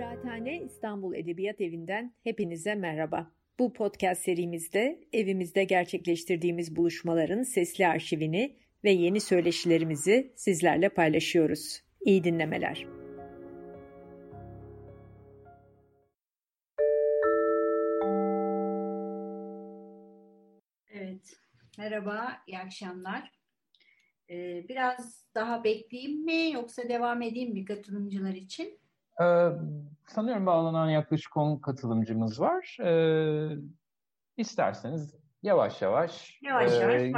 Kıraathane İstanbul Edebiyat Evi'nden hepinize merhaba. Bu podcast serimizde evimizde gerçekleştirdiğimiz buluşmaların sesli arşivini ve yeni söyleşilerimizi sizlerle paylaşıyoruz. İyi dinlemeler. Evet, merhaba, iyi akşamlar. Biraz daha bekleyeyim mi yoksa devam edeyim mi katılımcılar için? Sanıyorum bağlanan yaklaşık 10 katılımcımız var. İsterseniz yavaş yavaş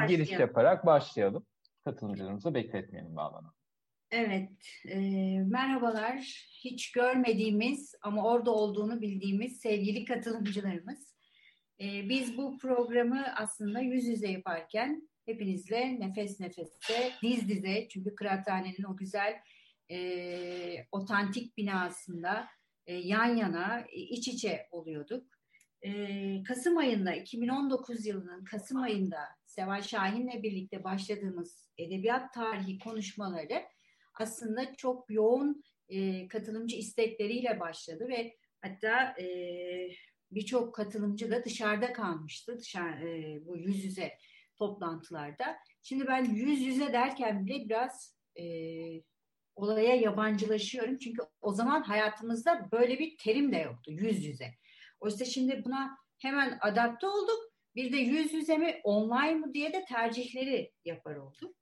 giriş yaparak başlayalım. Katılımcılarımızı bekletmeyelim bağlanan. Evet, merhabalar. Hiç görmediğimiz ama orada olduğunu bildiğimiz sevgili katılımcılarımız. Biz bu programı aslında yüz yüze yaparken hepinizle nefes nefese, diz dize, çünkü Kıraathane'nin o güzel otantik binasında yan yana, iç içe oluyorduk. Kasım ayında, 2019 yılının Kasım ayında Seval Şahin'le birlikte başladığımız edebiyat tarihi konuşmaları aslında çok yoğun katılımcı istekleriyle başladı ve hatta birçok katılımcı da dışarıda kalmıştı bu yüz yüze toplantılarda. Şimdi ben yüz yüze derken bile biraz olaya yabancılaşıyorum. Çünkü o zaman hayatımızda böyle bir terim de yoktu, yüz yüze. Oysa şimdi buna hemen adapte olduk. Bir de yüz yüze mi, online mı diye de tercihleri yapar olduk.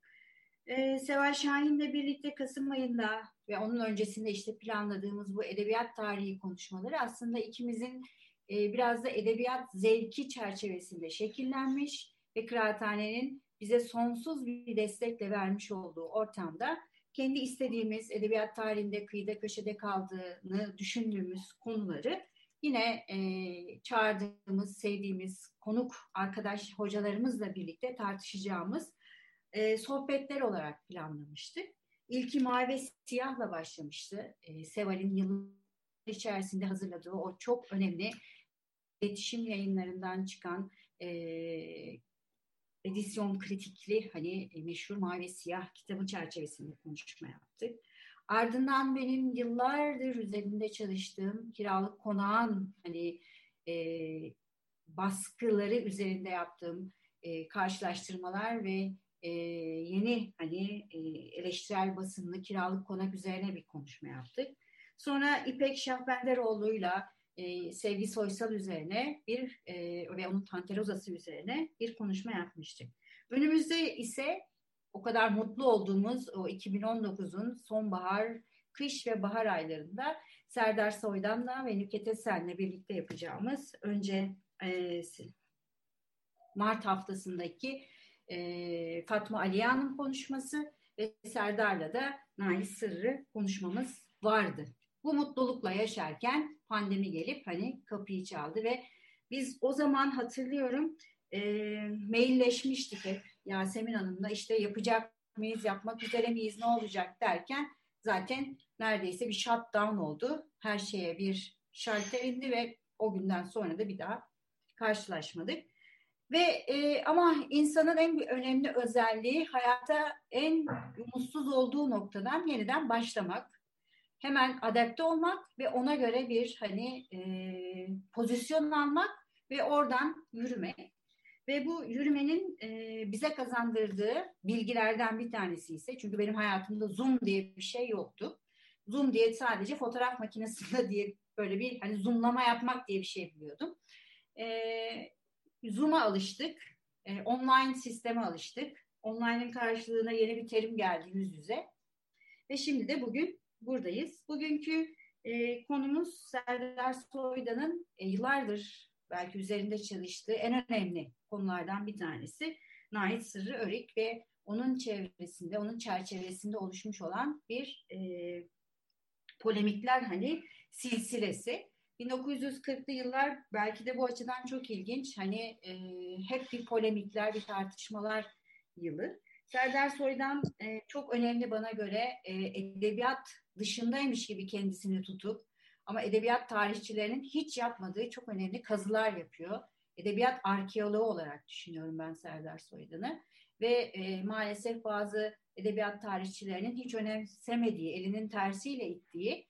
Seval Şahin'le birlikte Kasım ayında ve onun öncesinde işte planladığımız bu edebiyat tarihi konuşmaları aslında ikimizin biraz da edebiyat zevki çerçevesinde şekillenmiş ve Kıraathane'nin bize sonsuz bir destekle vermiş olduğu ortamda kendi istediğimiz edebiyat tarihinde kıyıda köşede kaldığını düşündüğümüz konuları yine çağırdığımız, sevdiğimiz konuk arkadaş hocalarımızla birlikte tartışacağımız sohbetler olarak planlamıştık. İlki Mavi Siyah'la başlamıştı. Seval'in yıllar içerisinde hazırladığı o çok önemli iletişim yayınlarından çıkan edisyon kritikli hani meşhur Mavi Siyah kitabı çerçevesinde konuşma yaptık. Ardından benim yıllardır üzerinde çalıştığım Kiralık Konağın hani baskıları üzerinde yaptığım karşılaştırmalar ve yeni hani eleştirel basınlı Kiralık Konak üzerine bir konuşma yaptık. Sonra İpek Şahbenderoğlu'yla Sevgi Soysal üzerine bir ve onun Tanterozası üzerine bir konuşma yapmıştık. Önümüzde ise o kadar mutlu olduğumuz o 2019'un sonbahar, kış ve bahar aylarında Serdar Soydan'la ve Nükhet Esen'le birlikte yapacağımız önce Mart haftasındaki Fatma Aliyan'ın konuşması ve Serdar'la da Nail Sırrı konuşmamız vardı. Bu mutlulukla yaşarken pandemi gelip hani kapıyı çaldı ve biz o zaman hatırlıyorum mailleşmiştik hep Yasemin Hanım'la işte yapacak mıyız, yapmak üzere miyiz, ne olacak derken zaten neredeyse bir shutdown oldu. Her şeye bir şalter indi ve o günden sonra da bir daha karşılaşmadık. Ve ama insanın en önemli özelliği hayata en umutsuz olduğu noktadan yeniden başlamak. Hemen adapte olmak ve ona göre bir hani pozisyon almak ve oradan yürümek. Ve bu yürümenin bize kazandırdığı bilgilerden bir tanesi ise, çünkü benim hayatımda Zoom diye bir şey yoktu. Zoom diye sadece fotoğraf makinesinde diye böyle bir hani zoomlama yapmak diye bir şey biliyordum. Zoom'a alıştık, online sisteme alıştık. Online'ın karşılığına yeni bir terim geldi yüz yüze. Ve şimdi de bugün buradayız. Bugünkü konumuz Serdar Soydan'ın yıllardır belki üzerinde çalıştığı en önemli konulardan bir tanesi. Nahit Sırrı Örik ve onun çevresinde, onun çerçevesinde oluşmuş olan bir polemikler hani silsilesi. 1940'lı yıllar belki de bu açıdan çok ilginç. Hani hep bir polemikler, bir tartışmalar yılı. Serdar Soydan çok önemli bana göre edebiyat dışındaymış gibi kendisini tutup ama edebiyat tarihçilerinin hiç yapmadığı çok önemli kazılar yapıyor. Edebiyat arkeoloğu olarak düşünüyorum ben Serdar Soydan'ı ve maalesef bazı edebiyat tarihçilerinin hiç önemsemediği, elinin tersiyle ittiği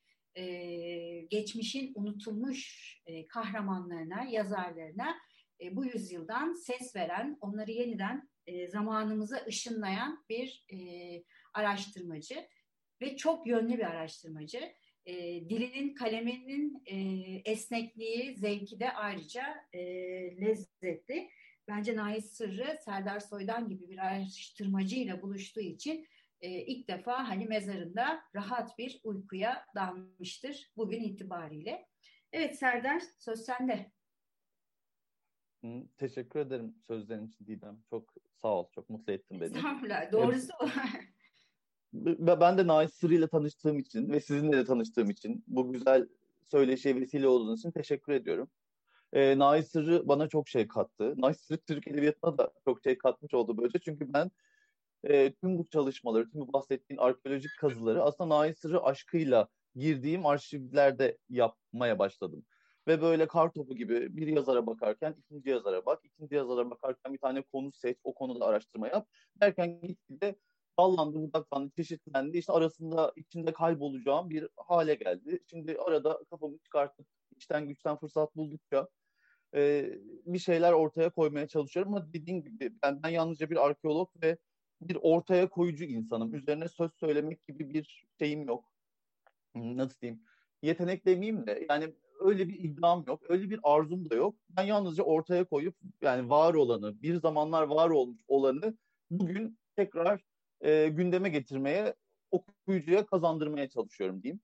geçmişin unutulmuş kahramanlarına, yazarlarına bu yüzyıldan ses veren, onları yeniden zamanımıza ışınlayan bir araştırmacı ve çok yönlü bir araştırmacı. Dilinin, kaleminin esnekliği, zevki de ayrıca lezzetli. Bence Nahit Sırrı, Serdar Soydan gibi bir araştırmacıyla buluştuğu için ilk defa hani mezarında rahat bir uykuya dalmıştır bugün itibariyle. Evet Serdar, söz sende. Teşekkür ederim sözlerin için Didem. Çok sağ ol, çok mutlu ettin beni. Estağfurullah, doğrusu o. Ben de Nahit Sırrı ile tanıştığım için ve sizinle de tanıştığım için, bu güzel söyleşiye vesile olduğunuz için teşekkür ediyorum. Nahit Sırrı bana çok şey kattı. Nahit Sırrı Türk Edebiyatı'na da çok şey katmış oldu böylece. Çünkü ben tüm bu çalışmaları, tüm bu bahsettiğin arkeolojik kazıları aslında Nahit Sırrı aşkıyla girdiğim arşivlerde yapmaya başladım. Ve böyle kartopu gibi bir yazara bakarken ikinci yazara bak, ikinci yazara bakarken bir tane konu seç, o konuda araştırma yap derken gitgide dallandı, budaklandı, çeşitlendi. İşte arasında içinde kaybolacağım bir hale geldi. Şimdi arada kafamı çıkartıp içten güçten fırsat buldukça bir şeyler ortaya koymaya çalışıyorum. Ama dediğim gibi ben yalnızca bir arkeolog ve bir ortaya koyucu insanım. Üzerine söz söylemek gibi bir şeyim yok. Nasıl diyeyim? Yetenek demeyeyim de yani öyle bir iddiam yok, öyle bir arzum da yok. Ben yalnızca ortaya koyup yani var olanı, bir zamanlar var olmuş olanı bugün tekrar gündeme getirmeye, okuyucuya kazandırmaya çalışıyorum diyeyim.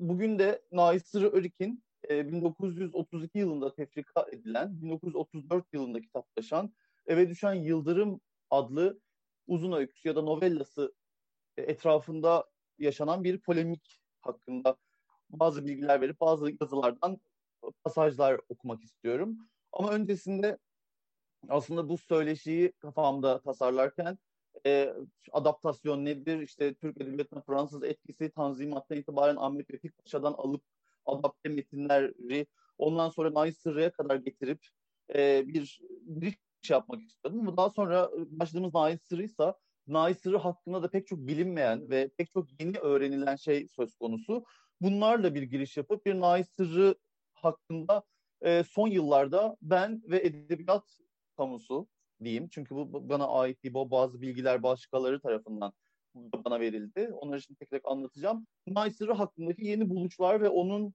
Bugün de Nahit Sırrı Örik'in 1932 yılında tefrika edilen, 1934 yılında kitaplaşan Eve Düşen Yıldırım adlı uzun öyküsü ya da novellası etrafında yaşanan bir polemik hakkında bazı bilgiler verip bazı yazılardan pasajlar okumak istiyorum. Ama öncesinde aslında bu söyleşiyi kafamda tasarlarken adaptasyon nedir? İşte Türk Edebiyatı'na Fransız etkisi, Tanzimat'tan itibaren Ahmet Vefik Paşa'dan alıp adapte metinleri ondan sonra Nahit Sırrı'ya kadar getirip bir giriş yapmak istiyordum. Ama daha sonra başladığımız Nahit Sırrı'ysa Nahit Sırrı hakkında da pek çok bilinmeyen ve pek çok yeni öğrenilen şey söz konusu. Bunlarla bir giriş yapıp bir Nahit Sırrı hakkında son yıllarda ben ve edebiyat kamusu diyeyim. Çünkü bu bana ait değil. Bazı bilgiler başkaları tarafından bana verildi. Onları şimdi tek tek anlatacağım. Nahit Sırrı hakkındaki yeni buluşlar ve onun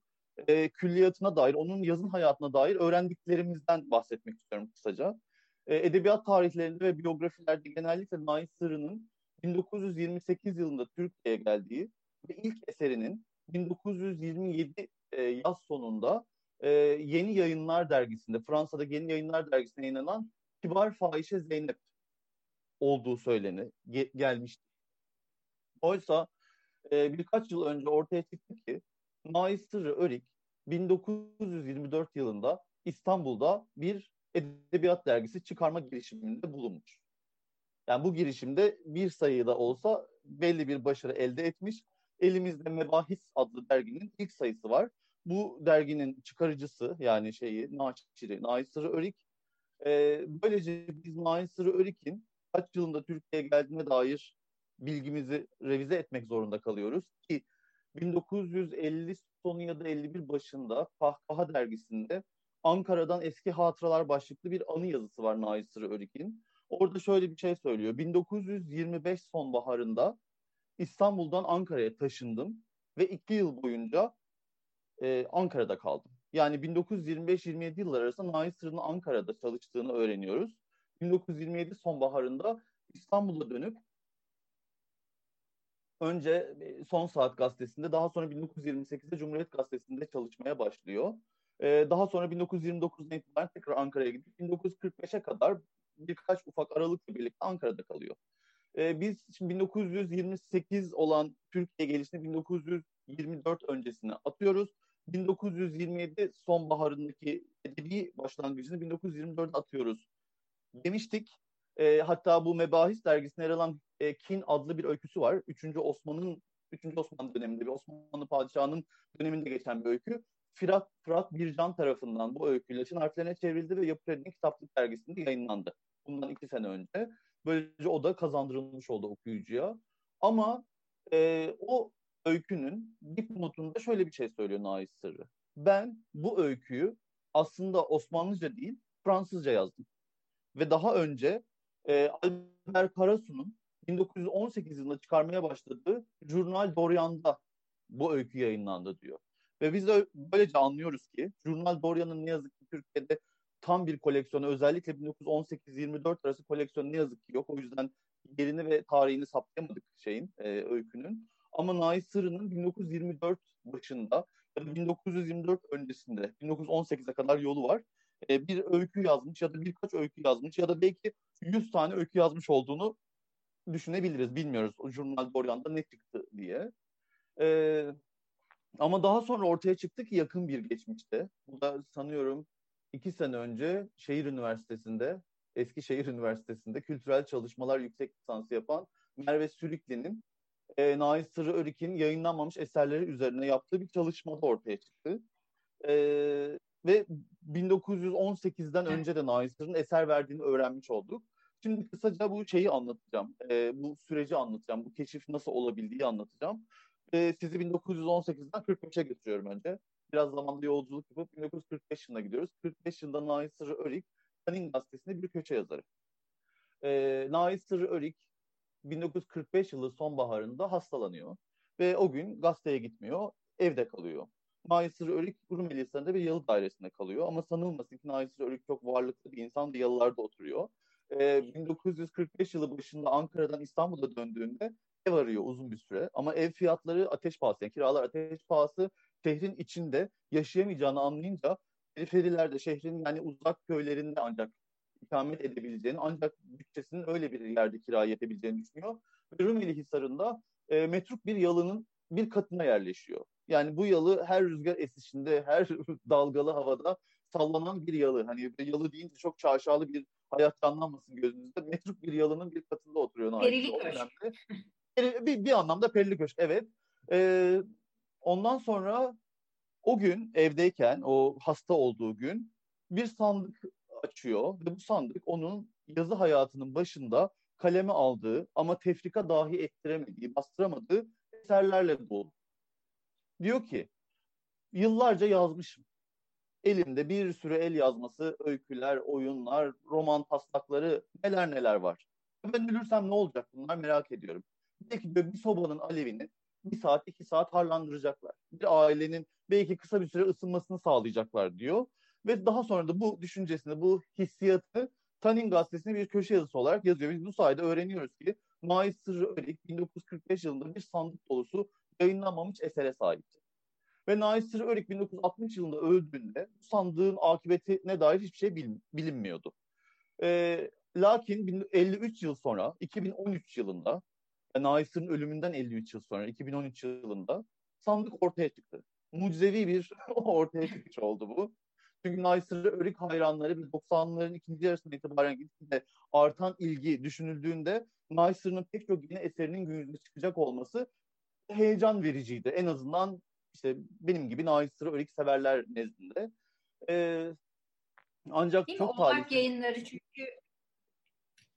külliyatına dair, onun yazın hayatına dair öğrendiklerimizden bahsetmek istiyorum kısaca. Edebiyat tarihlerinde ve biyografilerde genellikle Nahit Sırrı'nın 1928 yılında Türkiye'ye geldiği ve ilk eserinin 1927 yaz sonunda Yeni Yayınlar Dergisi'nde, Fransa'da Yeni Yayınlar Dergisi'ne yayınlanan Kibar Fahişe Zeynep olduğu gelmişti. Oysa birkaç yıl önce ortaya çıktı ki Nahit Sırrı Örik 1924 yılında İstanbul'da bir edebiyat dergisi çıkarma girişiminde bulunmuş. Yani bu girişimde bir sayıda olsa belli bir başarı elde etmiş. Elimizde Mebahis adlı derginin ilk sayısı var. Bu derginin çıkarıcısı yani naşiri Nahit Sırrı Örik. Böylece biz Nahit Sırrı Örik'in kaç yılında Türkiye'ye geldiğine dair bilgimizi revize etmek zorunda kalıyoruz ki 1950 sonu ya da 51 başında Kahkaha dergisinde Ankara'dan Eski Hatıralar başlıklı bir anı yazısı var Nahit Sırrı Örik'in. Orada şöyle bir şey söylüyor. 1925 sonbaharında İstanbul'dan Ankara'ya taşındım ve 2 yıl boyunca Ankara'da kaldım. Yani 1925-27 yıllar arasında Nahit Sırrı'nın Ankara'da çalıştığını öğreniyoruz. 1927 sonbaharında İstanbul'a dönüp önce Son Saat gazetesinde, daha sonra 1928'de Cumhuriyet gazetesinde çalışmaya başlıyor. Daha sonra 1929'dan itibaren tekrar Ankara'ya gidip 1945'e kadar birkaç ufak aralıkla birlikte Ankara'da kalıyor. Biz şimdi 1928 olan Türkiye gelişini 1924 öncesine atıyoruz. 1927 sonbaharındaki edebi başlangıcını 1924'e atıyoruz demiştik. Hatta bu Mebahis dergisine yer alan Kin adlı bir öyküsü var. 3. Osman döneminde bir Osmanlı padişahının döneminde geçen bir öykü. Fırat Bircan tarafından bu öykü Latin harflerine çevrildi ve Yapı Kredi'nin kitaplık dergisinde yayınlandı. Bundan 2 sene önce. Böylece o da kazandırılmış oldu okuyucuya. Ama o öykünün dipnotunda şöyle bir şey söylüyor Naiz Sırrı. Ben bu öyküyü aslında Osmanlıca değil Fransızca yazdım. Ve daha önce Albert Karasu'nun 1918 yılında çıkarmaya başladığı Journal d'Orient'da bu öykü yayınlandı diyor. Ve biz de böylece anlıyoruz ki Journal d'Orient'ın ne yazık ki Türkiye'de tam bir koleksiyonu, özellikle 1918-24 arası koleksiyonu ne yazık ki yok. O yüzden yerini ve tarihini saptayamadık öykünün. Ama Naiz Sırrı'nın 1924 başında ya da 1924 öncesinde 1918'e kadar yolu var. Bir öykü yazmış ya da birkaç öykü yazmış ya da belki 100 tane öykü yazmış olduğunu düşünebiliriz. Bilmiyoruz o Journal d'Orient'da ne çıktı diye. Ama daha sonra ortaya çıktı ki yakın bir geçmişte. Bu da sanıyorum 2 sene önce Eskişehir Üniversitesi'nde kültürel çalışmalar yüksek lisansı yapan Merve Sürükli'nin Naiz Sırrı Örik'in yayınlanmamış eserleri üzerine yaptığı bir çalışmada ortaya çıktı. Ve 1918'den önce de Naiz Sırrı'nın eser verdiğini öğrenmiş olduk. Şimdi kısaca bu şeyi anlatacağım, bu süreci anlatacağım, bu keşif nasıl olabildiği anlatacağım. Sizi 1918'den 45'e götürüyorum önce. Biraz zamanda yolculuk yapıp 1945 yılına gidiyoruz. 45 yılında Naiz Sırrı Örik, Tanin Gazetesi'nde bir köşe yazarı. Naiz Sırrı Örik 1945 yılı sonbaharında hastalanıyor ve o gün gazeteye gitmiyor, evde kalıyor. Naiz Sırrı Örik Rumeli Hisarı'nda bir yalı dairesinde kalıyor ama sanılmasın ki Naiz Sırrı Örik çok varlıklı bir insan ve yalılarda oturuyor. 1945 yılı başında Ankara'dan İstanbul'a döndüğünde ev arıyor uzun bir süre ama ev fiyatları ateş pahası, yani kiralar ateş pahası, şehrin içinde yaşayamayacağını anlayınca periferilerde, şehrin yani uzak köylerinde ancak ikamet edebileceğini, ancak bütçesinin öyle bir yerde kiraya yetebileceğini düşünüyor. Rumeli Hisarı'nda metruk bir yalının bir katına yerleşiyor. Yani bu yalı her rüzgar esişinde, her dalgalı havada sallanan bir yalı. Hani yalı deyince çok çarşalı bir hayat canlanmasın gözünüzde. Metruk bir yalının bir katında oturuyor. Perili köşk. Bir anlamda perili köşk, evet. Ondan sonra o gün evdeyken, o hasta olduğu gün bir sandık açıyor ve bu sandık onun yazı hayatının başında kaleme aldığı ama tefrika dahi ettiremediği, bastıramadığı eserlerle dolu. Diyor ki, yıllarca yazmışım. Elimde bir sürü el yazması, öyküler, oyunlar, roman taslakları, neler neler var. Ben ölürsem ne olacak bunlar merak ediyorum. Belki bir sobanın alevini 1-2 saat harlandıracaklar. Bir ailenin belki kısa bir süre ısınmasını sağlayacaklar diyor. Ve daha sonra da bu düşüncesini, bu hissiyatı Tanin Gazetesi'ne bir köşe yazısı olarak yazıyor. Biz bu sayede öğreniyoruz ki Naiz Sırrı Örik 1945 yılında bir sandık dolusu yayınlanmamış esere sahipti. Ve Naiz Sırrı Örik 1960 yılında öldüğünde bu sandığın akıbetine dair hiçbir şey bilinmiyordu. Lakin 53 yıl sonra, 2013 yılında, Naiz Sırrı'nın ölümünden 53 yıl sonra, 2013 yılında sandık ortaya çıktı. Mucizevi bir ortaya çıkış oldu bu. Çünkü Naiz Sırrı Örik hayranları 90'ların ikinci yarısından itibaren gittiğinde artan ilgi düşünüldüğünde Naiz Sırrı'nın pek çok yeni eserinin gün yüzüne çıkacak olması heyecan vericiydi. En azından işte benim gibi Naiz Sırrı Örik severler nezdinde. Ancak değil çok talihsiz. Yayınları çünkü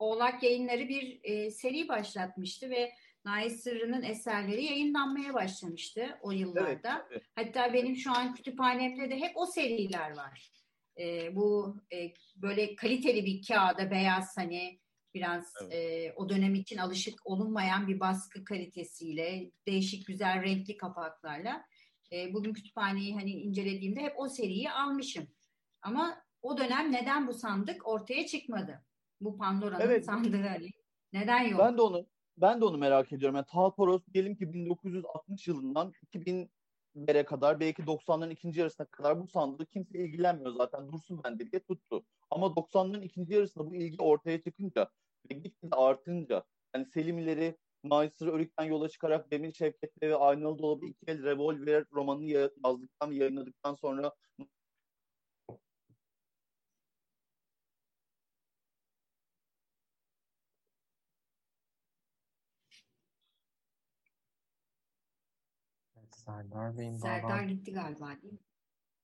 Oğlak Yayınları bir seri başlatmıştı ve Naiz Sırrı'nın eserleri yayınlanmaya başlamıştı o yıllarda. Evet. Hatta benim şu an kütüphanemde de hep o seriler var. Böyle kaliteli bir kağıda beyaz, hani biraz evet, o dönem için alışık olunmayan bir baskı kalitesiyle, değişik güzel renkli kapaklarla. Bugün kütüphaneyi hani incelediğimde hep o seriyi almışım. Ama o dönem neden bu sandık ortaya çıkmadı? Bu Pandora'nın evet, sandığı hani neden yok? Ben de onu merak ediyorum. Yani Talporos diyelim ki 1960 yılından 2000'lere kadar, belki 90'ların ikinci yarısına kadar bu sandığı kimse ilgilenmiyor zaten, dursun bende diye tuttu. Ama 90'ların ikinci yarısında bu ilgi ortaya çıkınca ve gitgide artınca, yani Selimileri, Naiz Sırrı Örik'ten yola çıkarak Demir Şevket'le ve Aynalı Dolabı İki El Revolver romanını yazdıktan ve yayınladıktan sonra Serdar gitti galiba değil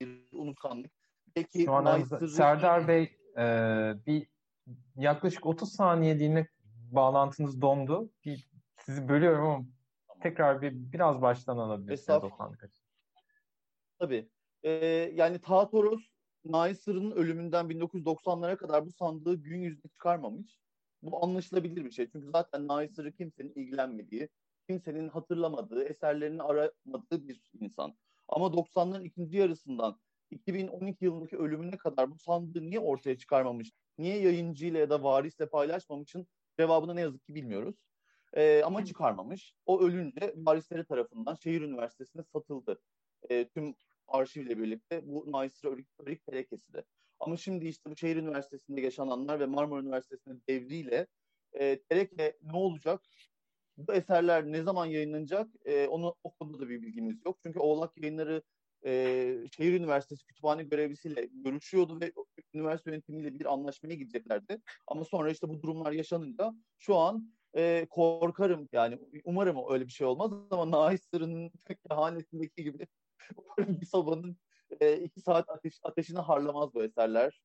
mi? Unutkanlık. Peki, şu an Serdar Bey bir yaklaşık 30 saniyeliğine bağlantınız dondu. Sizi bölüyorum ama tekrar biraz baştan alabilirsiniz Okan Bey. Tabii. Yani Taatoros, Naisır'ın ölümünden 1990'lara kadar bu sandığı gün yüzüne çıkarmamış. Bu anlaşılabilir bir şey. Çünkü zaten Naisır'ı kimsenin ilgilenmediği, kimsenin hatırlamadığı, eserlerini aramadığı bir insan. Ama 90'ların ikinci yarısından 2012 yılındaki ölümüne kadar bu sandığı niye ortaya çıkarmamış, niye yayıncıyla ya da varisle paylaşmamışın cevabını ne yazık ki bilmiyoruz. Ama çıkarmamış. O ölünce varisleri tarafından şehir üniversitesine satıldı. Tüm arşivle birlikte bu Naisır Örik Terekesi de. Ama şimdi işte bu şehir üniversitesinde yaşananlar ve Marmara Üniversitesi'nin devriyle Tereke ne olacak? Bu eserler ne zaman yayınlanacak? Onu o konuda da bir bilgimiz yok. Çünkü Oğlak Yayınları şehir üniversitesi kütüphane görevlisiyle görüşüyordu ve üniversite yönetimiyle bir anlaşmaya gideceklerdi. Ama sonra işte bu durumlar yaşanınca şu an korkarım, yani umarım öyle bir şey olmaz ama Naisır'ın kehanetindeki gibi umarım bir sobanın 2 saat ateşine harlamaz bu eserler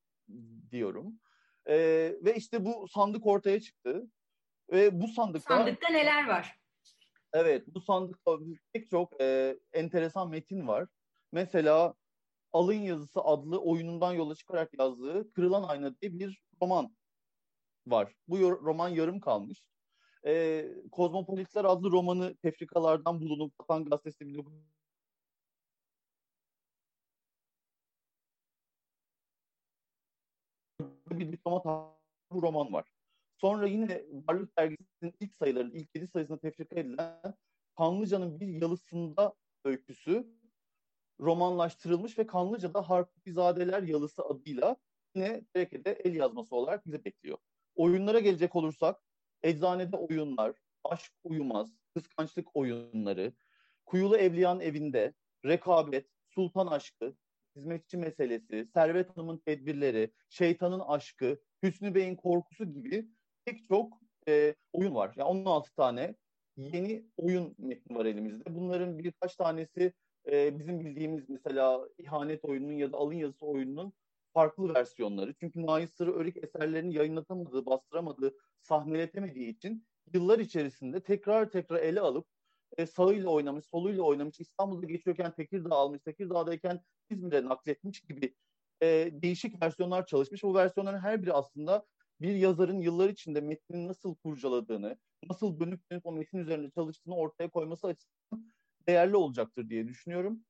diyorum. Ve işte bu sandık ortaya çıktı. Ve bu sandıkta neler var? Evet, bu sandıkta pek çok enteresan metin var. Mesela Alın Yazısı adlı oyunundan yola çıkarak yazdığı Kırılan Ayna diye bir roman var. Bu roman yarım kalmış. Kozmopolitler adlı romanı tefrikalardan bulunup Vatan Gazetesi 1900 bir diplomat bu roman var. Sonra yine Varlık Dergisi'nin ilk sayılarının ilk 7 sayısına tefrika edilen Kanlıca'nın bir yalısında öyküsü romanlaştırılmış ve Kanlıca'da Harpizadeler Yalısı adıyla yine Tereke'de el yazması olarak bizi bekliyor. Oyunlara gelecek olursak Eczanede Oyunlar, Aşk Uyumaz, Kıskançlık Oyunları, Kuyulu Evliyan Evinde, Rekabet, Sultan Aşkı, Hizmetçi Meselesi, Servet Hanım'ın Tedbirleri, Şeytanın Aşkı, Hüsnü Bey'in Korkusu gibi pek çok oyun var. Yani 16 tane yeni oyun metni var elimizde. Bunların birkaç tanesi bizim bildiğimiz mesela İhanet Oyununun ya da Alın Yazısı Oyununun farklı versiyonları. Çünkü Naisır Örik eserlerini yayınlatamadığı, bastıramadığı, sahneletemediği için yıllar içerisinde tekrar ele alıp sağıyla oynamış, soluyla oynamış, İstanbul'da geçiyorken Tekirdağ almış, Tekirdağ'dayken İzmir'e nakletmiş gibi değişik versiyonlar çalışmış. Bu versiyonların her biri aslında bir yazarın yıllar içinde metnini nasıl kurcaladığını, nasıl dönüp o metin üzerinde çalıştığını ortaya koyması açısından değerli olacaktır diye düşünüyorum.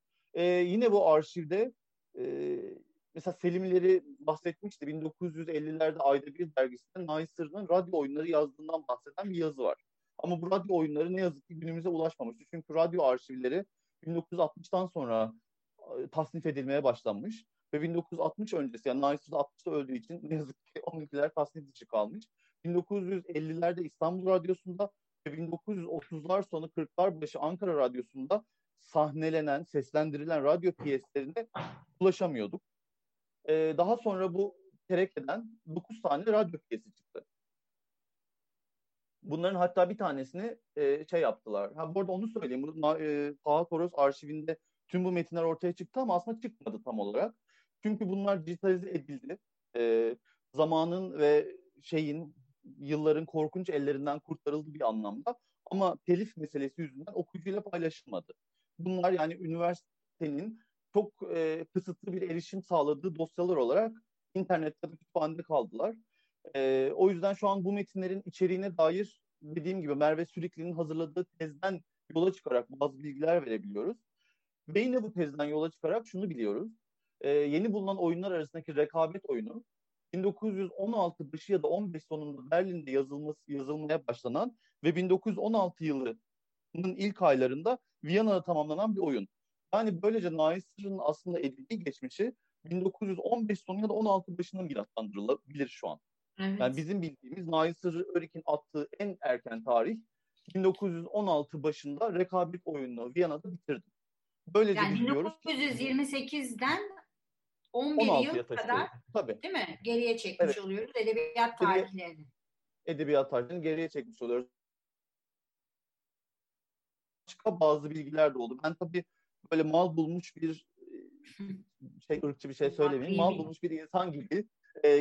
Yine bu arşivde mesela Selimleri bahsetmişti. 1950'lerde Ayda Bir dergisinde Naisır'ın radyo oyunları yazdığından bahseden bir yazı var. Ama bu radyo oyunları ne yazık ki günümüze ulaşmamıştı. Çünkü radyo arşivleri 1960'tan sonra tasnif edilmeye başlanmış. Ve 1960 öncesi, yani Naisır 60'da öldüğü için ne yazık ki onunkiler tasnif dışı kalmış. 1950'lerde İstanbul Radyosu'nda ve 1930'lar sonu 40'lar başı Ankara Radyosu'nda sahnelenen, seslendirilen radyo piyeslerine ulaşamıyorduk. Daha sonra bu Tereke'den 9 tane radyo piyesi çıktı. Bunların hatta bir tanesini yaptılar. Bu arada onu söyleyeyim. Taatoros arşivinde tüm bu metinler ortaya çıktı ama aslında çıkmadı tam olarak. Çünkü bunlar dijitalize edildi. Zamanın ve yılların korkunç ellerinden kurtarıldı bir anlamda. Ama telif meselesi yüzünden okuyucuyla paylaşılmadı. Bunlar yani üniversitenin çok kısıtlı bir erişim sağladığı dosyalar olarak internette kütüphanede kaldılar. O yüzden şu an bu metinlerin içeriğine dair dediğim gibi Merve Sürikli'nin hazırladığı tezden yola çıkarak bazı bilgiler verebiliyoruz. Ve yine bu tezden yola çıkarak şunu biliyoruz. Yeni bulunan oyunlar arasındaki rekabet oyunu 1916 dışı ya da 15 sonunda Berlin'de yazılmaya başlanan ve 1916 yılının ilk aylarında Viyana'da tamamlanan bir oyun. Yani böylece Naisır'ın aslında edildiği geçmişi 1915 sonu ya da 16 başına milatlandırılabilir şu an. Evet. Yani bizim bildiğimiz Naisır Örik'in attığı en erken tarih 1916 başında Rekabet Oyununu Viyana'da bitirdi. Böylece yani biliyoruz. 1928'den 11 yıl kadar tabii. Değil mi? Geriye çekmiş oluyoruz edebiyat tarihlerini. Edebiyat tarihini geriye çekmiş oluyoruz. Başka bazı bilgiler de oldu. Ben tabii böyle mal bulmuş bir ırkçı bir şey söylemeyeyim. Mal bulmuş bir insan gibi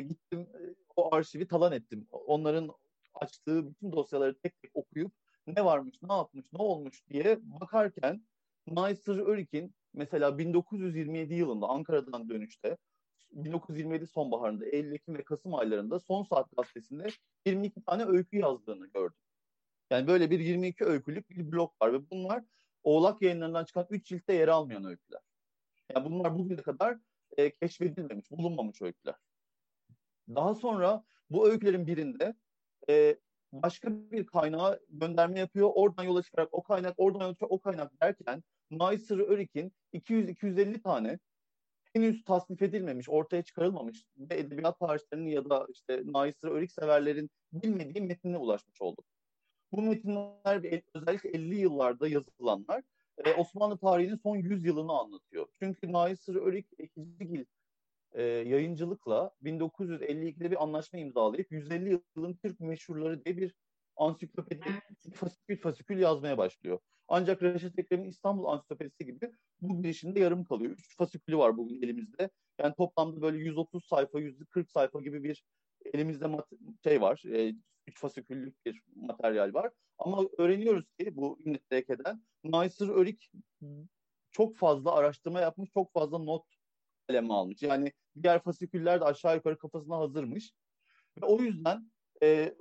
gittim o arşivi talan ettim. Onların açtığı bütün dosyaları tek tek okuyup ne varmış, ne yapmış, ne olmuş diye bakarken Naysır Örik'in mesela 1927 yılında Ankara'dan dönüşte, 1927 sonbaharında, Eylül, Ekim ve Kasım aylarında Son Saat gazetesinde 22 tane öykü yazdığını gördüm. Yani böyle bir 22 öykülük bir blok var ve bunlar Oğlak Yayınlarından çıkan 3 ciltte yer almayan öyküler. Yani bunlar bugüne kadar keşfedilmemiş, bulunmamış öyküler. Daha sonra bu öykülerin birinde başka bir kaynağa gönderme yapıyor. Oradan yola çıkarak o kaynak, oradan yola çıkarak o kaynak derken Naysır Örik'in 200-250 tane henüz tasnif edilmemiş, ortaya çıkarılmamış ve edebiyat tarihçilerinin ya da işte Naysır Örik severlerin bilmediği metnine ulaşmış olduk. Bu metinler özellikle 50 yıllarda yazılanlar Osmanlı tarihinin son 100 yılını anlatıyor. Çünkü Naysır Örik Ekicigil yayıncılıkla 1952'de bir anlaşma imzalayıp 150 yılın Türk meşhurları diye bir ansiklopedik fasikül yazmaya başlıyor. Ancak Reşit Ekrem'in İstanbul Ansiklopedisi gibi bu girişimde yarım kalıyor. 3 fasikülü var bugün elimizde. Yani toplamda böyle 130 sayfa, 140 sayfa gibi bir elimizde şey var. 3 fasiküllük bir materyal var. Ama öğreniyoruz ki bu İngiltere'den Naysır Örik çok fazla araştırma yapmış, çok fazla not kaleme almış. Yani diğer fasiküller de aşağı yukarı kafasına hazırmış. Ve o yüzden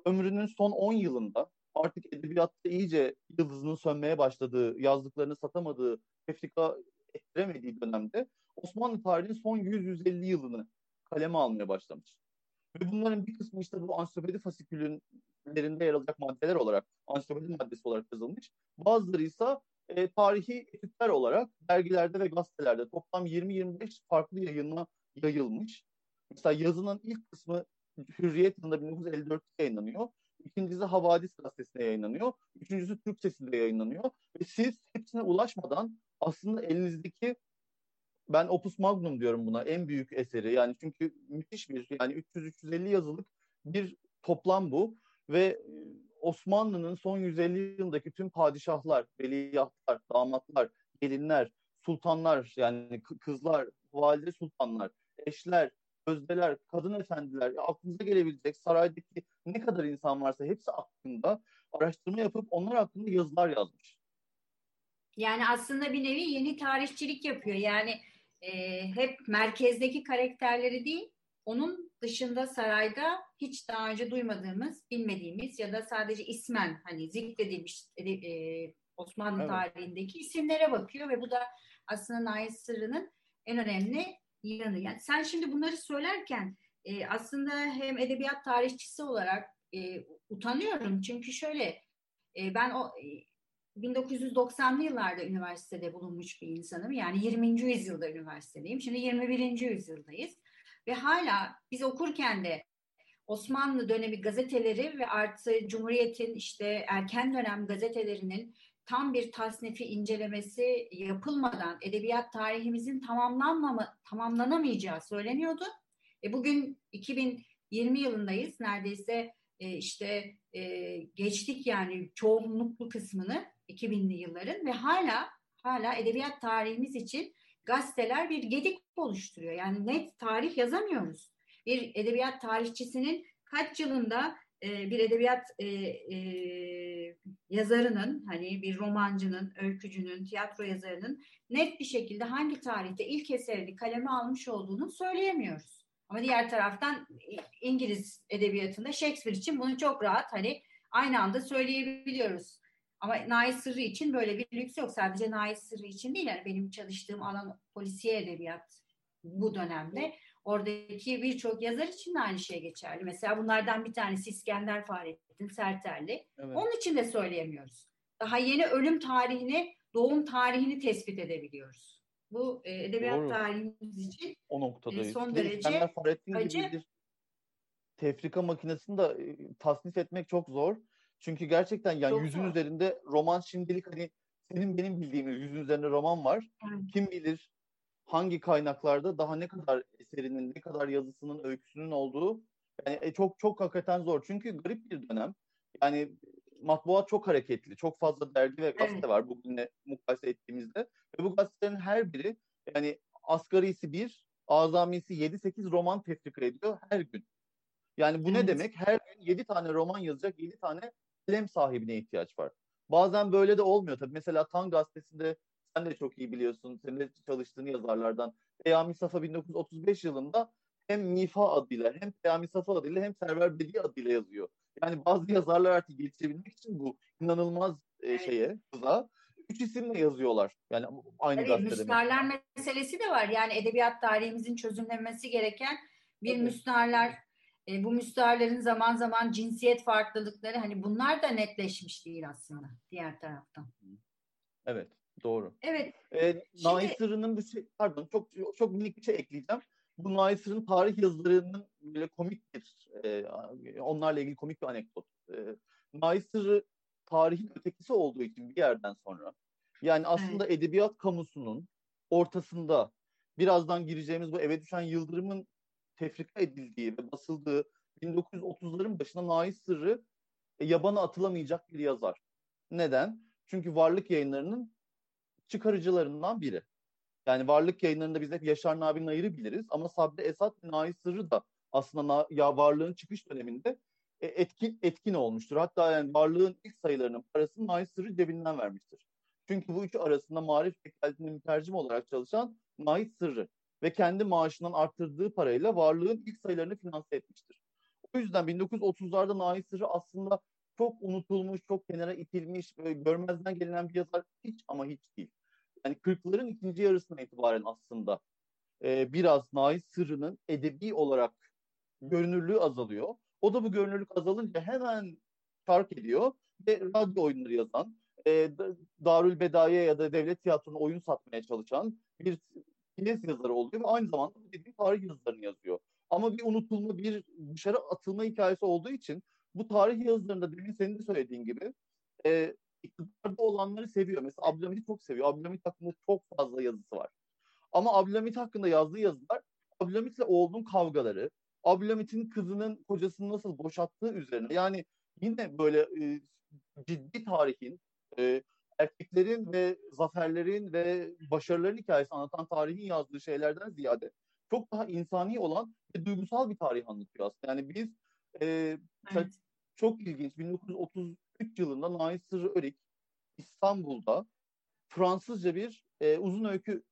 ömrünün son 10 yılında artık edebiyatta iyice yıldızının sönmeye başladığı, yazdıklarını satamadığı, tefrika ettiremediği dönemde Osmanlı tarihinin son 100-150 yılını kaleme almaya başlamış. Ve bunların bir kısmı işte bu ansiklopedi fasiküllerinde yer alacak maddeler olarak, ansiklopedi maddesi olarak yazılmış. Bazıları ise tarihi etütler olarak dergilerde ve gazetelerde toplam 20-25 farklı yayına yayılmış. Mesela yazının ilk kısmı Hürriyet yılında 1954'te yayınlanıyor. İkincisi Havadis gazetesinde yayınlanıyor. Üçüncüsü Türk Sesi'nde yayınlanıyor. Ve siz hepsine ulaşmadan aslında elinizdeki, ben Opus Magnum diyorum buna, en büyük eseri. Yani çünkü müthiş bir, yani 300-350 yazılık bir toplam bu. Ve Osmanlı'nın son 150 yılındaki tüm padişahlar, veliahtlar, damatlar, gelinler, sultanlar, yani kızlar, valide sultanlar, eşler, özdeler, kadın efendiler, aklınıza gelebilecek saraydaki ne kadar insan varsa hepsi hakkında araştırma yapıp onlar hakkında yazılar yazmış. Yani aslında bir nevi yeni tarihçilik yapıyor. Yani hep merkezdeki karakterleri değil, onun dışında sarayda hiç daha önce duymadığımız, bilmediğimiz ya da sadece ismen hani zikredilmiş Osmanlı tarihindeki isimlere bakıyor ve bu da aslında Naysır'ın en önemli yanı. Yani sen şimdi bunları söylerken aslında hem edebiyat tarihçisi olarak utanıyorum çünkü şöyle ben o 1990'lı yıllarda üniversitede bulunmuş bir insanım. Yani 20. yüzyılda üniversitedeyim. Şimdi 21. yüzyıldayız. Ve hala biz okurken de Osmanlı dönemi gazeteleri ve artı Cumhuriyet'in işte erken dönem gazetelerinin tam bir tasnifi, incelemesi yapılmadan edebiyat tarihimizin tamamlanamayacağı söyleniyordu. Bugün 2020 yılındayız. Neredeyse işte geçtik yani çoğunluklu kısmını 2000'li yılların ve hala edebiyat tarihimiz için gazeteler bir gedik oluşturuyor. Yani net tarih yazamıyoruz. Bir edebiyat tarihçisinin kaç yılında bir edebiyat yazarının, hani bir romancının, öykücünün, tiyatro yazarının net bir şekilde hangi tarihte ilk eserini kaleme almış olduğunu söyleyemiyoruz. Ama diğer taraftan İngiliz edebiyatında Shakespeare için bunu çok rahat hani aynı anda söyleyebiliyoruz. Ama Naysır'ı için böyle bir lüks yok. Sadece Naysır'ı için değil. Yani benim çalıştığım alan polisiye edebiyat bu dönemde. Oradaki birçok yazar için de aynı şey geçerli. Mesela bunlardan bir tanesi İskender Fahrettin Sertelli. Evet. Onun için de söyleyemiyoruz. Daha yeni ölüm tarihini, doğum tarihini tespit edebiliyoruz. Bu edebiyat tarihimiz için o noktadayız. Son derece acı. Tefrika makinesini de tasnif etmek çok zor. Çünkü gerçekten yani çok yüzün üzerinde roman, şimdilik hani senin benim bildiğimiz yüzün üzerinde roman var. Evet. Kim bilir hangi kaynaklarda daha ne kadar eserinin, ne kadar yazısının, öyküsünün olduğu yani çok çok hakikaten zor. Çünkü garip bir dönem. Yani matbuat çok hareketli. Çok fazla dergi ve gazete var bugünle mukayese ettiğimizde. Ve bu gazetelerin her biri yani asgarisi 1, azamisi 7-8 roman tefrika ediyor her gün. Yani bu ne demek? Her gün 7 tane roman yazacak 7 tane kalem sahibine ihtiyaç var. Bazen böyle de olmuyor tabii. Mesela Tan Gazetesi'nde sen de çok iyi biliyorsun. Senin de çalıştığın yazarlardan. Peyami Safa 1935 yılında hem Nifa adıyla hem Peyami Safa adıyla hem Server Bedi adıyla yazıyor. Yani bazı yazarlar artık yetişebilmek için bu inanılmaz şeye, kıza 3 isimle yazıyorlar. Yani aynı gazetede. Müsnarlar meselesi de var. Yani edebiyat tarihimizin çözümlenmesi gereken bir müsnarlar. Bu müsnarların zaman zaman cinsiyet farklılıkları, hani bunlar da netleşmiş değil aslında diğer taraftan. Evet, doğru. Evet. Naysır'ın bu şey, pardon, çok minik bir şey ekleyeceğim. Bu Naysır'ın tarih yazılarının böyle komik bir, onlarla ilgili komik bir anekdot. Naysır'ı tarihin ötekisi olduğu için bir yerden sonra, yani aslında edebiyat kamusunun ortasında, birazdan gireceğimiz bu Eve Düşen Yıldırım'ın tefrika edildiği ve basıldığı 1930'ların başına Naysır'ı yabana atılamayacak bir yazar. Neden? Çünkü Varlık Yayınları'nın çıkarıcılarından biri. Yani Varlık Yayınları'nda biz hep Yaşar Nabi Nayır'ı biliriz ama Sabri Esat ve Naysır'ı da aslında ya Varlığın çıkış döneminde etkin olmuştur. Hatta yani Varlığın ilk sayılarının parasını Naysır'ı cebinden vermiştir. Çünkü bu üçü arasında Maarif Vekâleti'nde mütercim olarak çalışan Naysır'ı ve kendi maaşından arttırdığı parayla Varlığın ilk sayılarını finanse etmiştir. O yüzden 1930'larda Naysır'ı aslında çok unutulmuş, çok kenara itilmiş, görmezden gelinen bir yazar hiç ama hiç değil. Yani 40'ların ikinci yarısına itibaren aslında biraz Naysır'ın edebi olarak görünürlüğü azalıyor. O da bu görünürlük azalınca hemen fark ediyor ve radyo oyunları yazan, Darülbedai'ye ya da Devlet Tiyatrosu'na oyun satmaya çalışan bir piyes yazarı oluyor ve aynı zamanda dediğim tarih yazılarını yazıyor. Ama bir unutulma, bir dışarı atılma hikayesi olduğu için bu tarih yazılarında demin senin de söylediğin gibi iktidarda olanları seviyor. Mesela Abdülhamid'i çok seviyor. Abdülhamid hakkında çok fazla yazısı var. Ama Abdülhamid hakkında yazdığı yazılar Abdülhamid'le oğlunun kavgaları, Abdülhamid'in kızının kocasını nasıl boşattığı üzerine. Yani yine böyle ciddi tarihin, erkeklerin ve zaferlerin ve başarıların hikayesini anlatan tarihin yazdığı şeylerden ziyade çok daha insani olan ve duygusal bir tarih anlatıyor aslında. Yani biz çok ilginç 1933 yılında Naysır Örik İstanbul'da Fransızca bir uzun öykü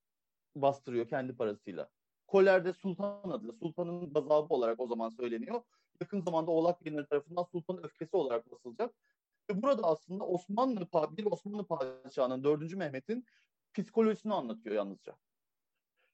bastırıyor kendi parasıyla. Koler'de Sultan adıyla, Sultan'ın gazabı olarak o zaman söyleniyor. Yakın zamanda Oğlak Yayınları tarafından Sultan'ın öfkesi olarak basılacak. Ve burada aslında Osmanlı padişahının 4. Mehmet'in psikolojisini anlatıyor yalnızca.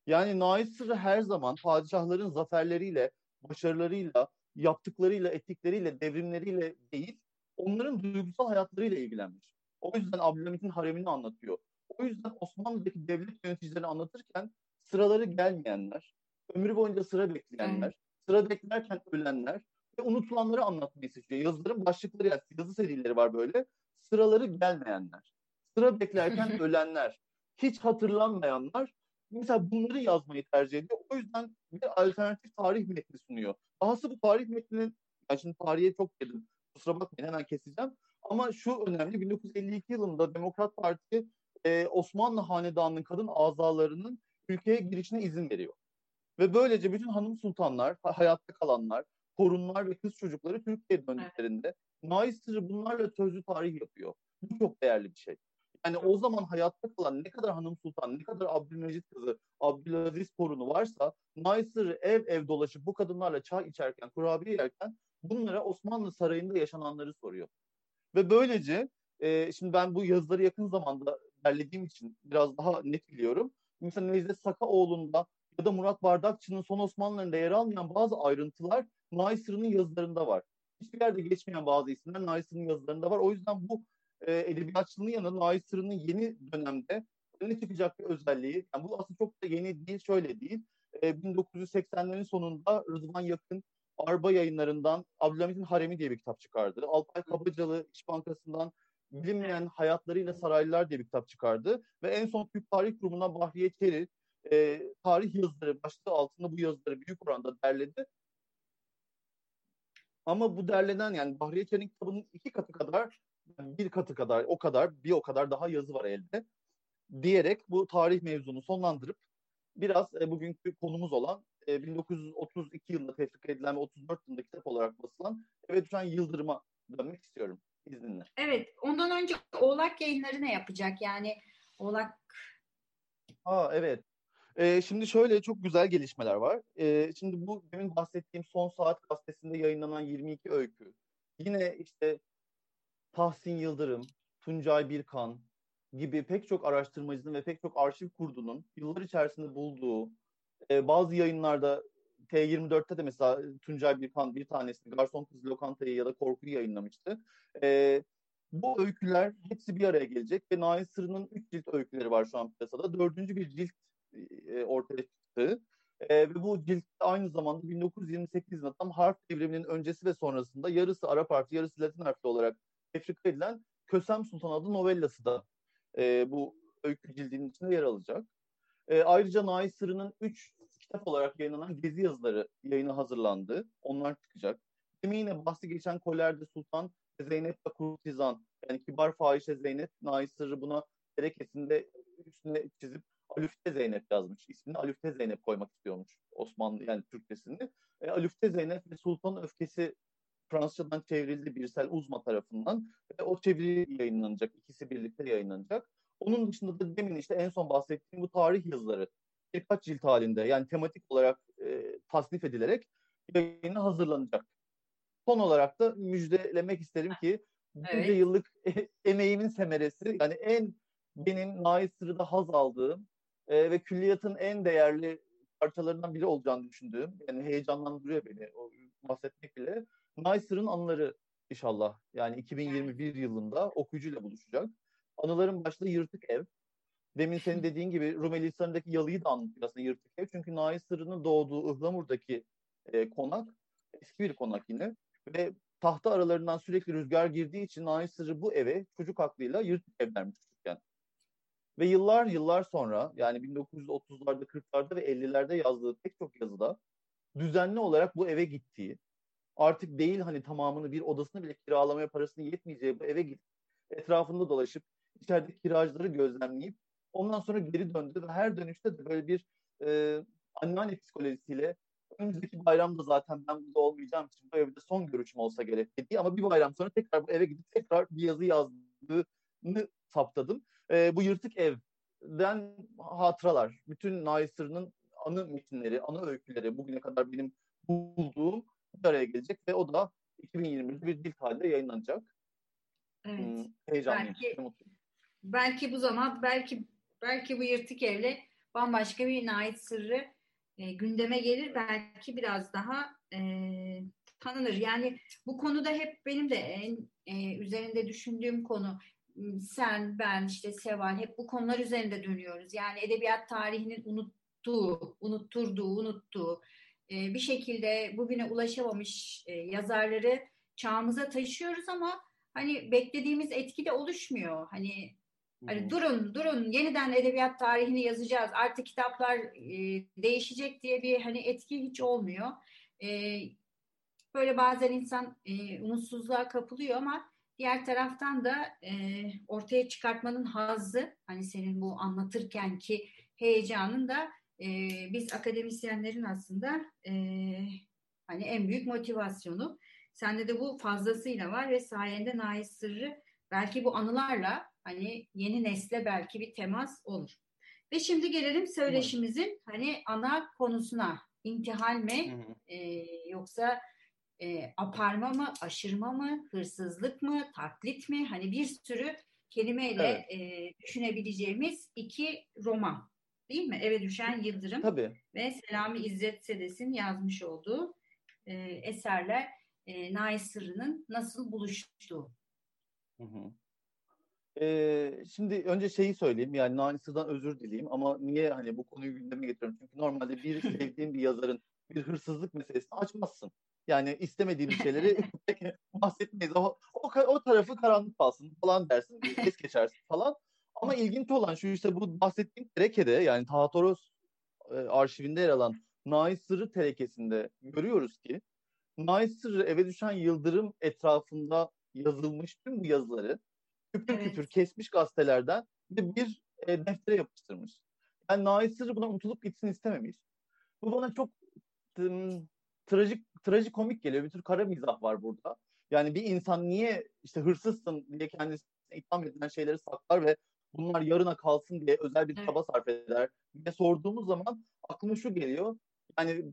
Yani Naysır her zaman padişahların zaferleriyle, başarılarıyla, yaptıklarıyla, ettikleriyle, devrimleriyle değil, onların duygusal hayatlarıyla ilgilenmiş. O yüzden Abdülhamid'in haremini anlatıyor. O yüzden Osmanlı'daki devlet yöneticilerini anlatırken sıraları gelmeyenler, ömrü boyunca sıra bekleyenler, sıra beklerken ölenler ve unutulanları anlatmayı seçiyor. Yazıların başlıkları, yani yazı serileri var böyle. Sıraları gelmeyenler, sıra beklerken ölenler, hiç hatırlanmayanlar. Mesela bunları yazmayı tercih ediyor. O yüzden bir alternatif tarih metni sunuyor. Dahası bu tarih metninin, yani şimdi tarihe çok girdim, kusura bakmayın hemen keseceğim. Ama şu önemli, 1952 yılında Demokrat Parti Osmanlı Hanedanı'nın kadın azalarının ülkeye girişine izin veriyor. Ve böylece bütün hanım sultanlar, hayatta kalanlar, korunlar ve kız çocukları Türkiye'ye döndüklerinde Naysır'ı bunlarla sözlü tarih yapıyor. Bu çok değerli bir şey. Yani o zaman hayatta kalan ne kadar hanım sultan, ne kadar Abdülmecid kızı, Abdülaziz korunu varsa Naysır'ı ev ev dolaşıp bu kadınlarla çay içerken, kurabiye yerken bunlara Osmanlı Sarayı'nda yaşananları soruyor. Ve böylece şimdi ben bu yazıları yakın zamanda derlediğim için biraz daha net biliyorum. Mesela Necdet Sakaoğlu'nda ya da Murat Bardakçı'nın Son Osmanlılarında yer almayan bazı ayrıntılar Naysır'ın yazılarında var. Hiçbir yerde geçmeyen bazı isimler Naysır'ın yazılarında var. O yüzden bu edebiyatçılığın yanında Naysır'ın yeni dönemde öne çıkacak bir özelliği, yani bu aslında çok da yeni değil, şöyle değil. 1980'lerin sonunda Rıdvan Yakın Arba Yayınları'ndan Abdülhamid'in Haremi diye bir kitap çıkardı. Alpay Kabacalı İş Bankası'ndan Bilinmeyen Hayatlarıyla Saraylılar diye bir kitap çıkardı. Ve en son Türk Tarih Kurumu'ndan Bahriye Çeri tarih yazıları başlığı altında bu yazıları büyük oranda derledi. Ama bu derlenen, yani Bahriye Çeri'nin kitabının bir o kadar daha yazı var elde diyerek bu tarih mevzunu sonlandırıp biraz bugünkü konumuz olan 1932 yılında tefrika edilen ve 34 yılında kitap olarak basılan Eve Düşen Yıldırım'a dönmek istiyorum. İzninle. Evet. Ondan önce Oğlak yayınları ne yapacak? Yani Oğlak... Evet. Şimdi şöyle çok güzel gelişmeler var. Şimdi bu benim bahsettiğim Son Saat gazetesinde yayınlanan 22 öykü. Yine işte Tahsin Yıldırım, Tuncay Birkan gibi pek çok araştırmacının ve pek çok arşiv kurduğunun yıllar içerisinde bulduğu bazı yayınlarda T24'te de mesela Tuncay Birkan bir tanesini Garson Kız Lokantayı ya da Korku'yu yayınlamıştı. Bu öyküler hepsi bir araya gelecek ve Nail Sırrı'nın 3 cilt öyküleri var şu an piyasada. 4. bir cilt ortaya çıktı. Ve bu cilt aynı zamanda 1928 yılında tam harf devriminin öncesi ve sonrasında yarısı Arap harfi, yarısı Latin harfli olarak tefrika edilen Kösem Sultan adlı novellası da bu öykü cildinin içinde yer alacak. Ayrıca Nail Sırrı'nın 3 kitap olarak yayınlanan Gezi Yazıları yayına hazırlandı. Onlar çıkacak. Yine bahsi geçen Kolerde Sultan, Zeynep ve Kurtizan, yani Kibar Fahişe Zeynep, Nail Sırrı buna derekesinde üstüne çizip Alüfte Zeynep yazmış. İsmini Alüfte Zeynep koymak istiyormuş Osmanlı, yani Türkçesini. Alüfte Zeynep ve Sultan'ın Öfkesi Fransızcadan çevrildi Birsel Uzma tarafından. O çeviri yayınlanacak. İkisi birlikte yayınlanacak. Onun dışında da demin işte en son bahsettiğim bu tarih yazıları birkaç cilt halinde, yani tematik olarak tasnif edilerek yayına hazırlanacak. Son olarak da müjdelemek isterim ki bunca yıllık emeğimin semeresi, yani en benim Nail Sırrı'da haz aldığım ve külliyatın en değerli parçalarından biri olacağını düşündüğüm, yani heyecanlandırıyor beni o bahsetmek bile. Nail Sırrı'nın anıları inşallah, yani 2021 yılında okuyucuyla buluşacak. Anıların başlığı Yırtık Ev. Demin senin dediğin gibi Rumeli Hisarı'ndaki yalıyı da anlatıyor aslında Yırtık Ev. Çünkü Nail Sırrı'nın doğduğu Ihlamur'daki konak eski bir konak yine. Ve tahta aralarından sürekli rüzgar girdiği için Nail Sırrı bu eve çocuk aklıyla Yırtık Ev dermiş küçükken. Ve yıllar sonra, yani 1930'larda, 40'larda ve 50'lerde yazdığı pek çok yazıda düzenli olarak bu eve gittiği, artık değil hani tamamını, bir odasını bile kiralamaya parasını yetmeyeceği bu eve gittiği, etrafında dolaşıp içerideki kiracıları gözlemleyip ondan sonra geri döndü ve her dönüşte de böyle bir anneanne psikolojisiyle önümüzdeki bayramda zaten ben burada olmayacağım için bu evde son görüşüm olsa gerek dediği, ama bir bayram sonra tekrar bu eve gidip tekrar bir yazı yazdığını saptadım. Bu Yırtık Ev'den hatıralar, bütün Nail Sırrı'nın anı metinleri, anı öyküleri bugüne kadar benim bulduğum bir araya gelecek ve o da 2020'de bir cilt halinde yayınlanacak. Evet. Heyecanlıyım. Belki bu zaman, belki bu Yırtık Ev'le bambaşka bir Nail Sırrı gündeme gelir. Belki biraz daha tanınır. Yani bu konuda hep benim de üzerinde düşündüğüm konu. Sen, ben, işte Seval hep bu konular üzerinde dönüyoruz. Yani edebiyat tarihinin unuttuğu, bir şekilde bugüne ulaşamamış yazarları çağımıza taşıyoruz ama hani beklediğimiz etki de oluşmuyor. Hani durun yeniden edebiyat tarihini yazacağız. Artık kitaplar değişecek diye bir hani etki hiç olmuyor. Böyle bazen insan umutsuzluğa kapılıyor ama diğer taraftan da ortaya çıkartmanın hazzı, hani senin bu anlatırkenki heyecanın da biz akademisyenlerin aslında hani en büyük motivasyonu. Sende de bu fazlasıyla var ve sayende Nail Sırrı belki bu anılarla hani yeni nesle belki bir temas olur. Ve şimdi gelelim söyleşimizin hani ana konusuna. İntihal mi yoksa aparma mı, aşırma mı, hırsızlık mı, taklit mi? Hani bir sürü kelimeyle düşünebileceğimiz iki roman değil mi? Eve Düşen Yıldırım ve Selami İzzet Sedes'in yazmış olduğu eserler Nail Sırrı'nın nasıl buluştuğu. Şimdi önce şeyi söyleyeyim, yani Nail Sırrı'dan özür dileyeyim ama niye hani bu konuyu gündeme getiriyorum? Çünkü normalde bir sevdiğim bir yazarın bir hırsızlık meselesini açmazsın. Yani istemediğim şeyleri bahsetmeyiz. O tarafı karanlık kalsın falan dersin. Es geçersin falan. Ama ilginç olan şu, işte bu bahsettiğim terekede, yani Tahatoros arşivinde yer alan Nail Sırrı terekesinde görüyoruz ki Nail Sırrı Eve Düşen Yıldırım etrafında yazılmış tüm bu yazıları küpür kesmiş gazetelerden bir deftere yapıştırmış. Yani Nail Sırrı buna unutulup gitsin istememiş. Bu bana çok trajikomik geliyor. Bir tür kara mizah var burada. Yani bir insan niye işte hırsızsın diye kendisine itham edilen şeyleri saklar ve bunlar yarına kalsın diye özel bir çaba sarf eder diye sorduğumuz zaman aklıma şu geliyor. Yani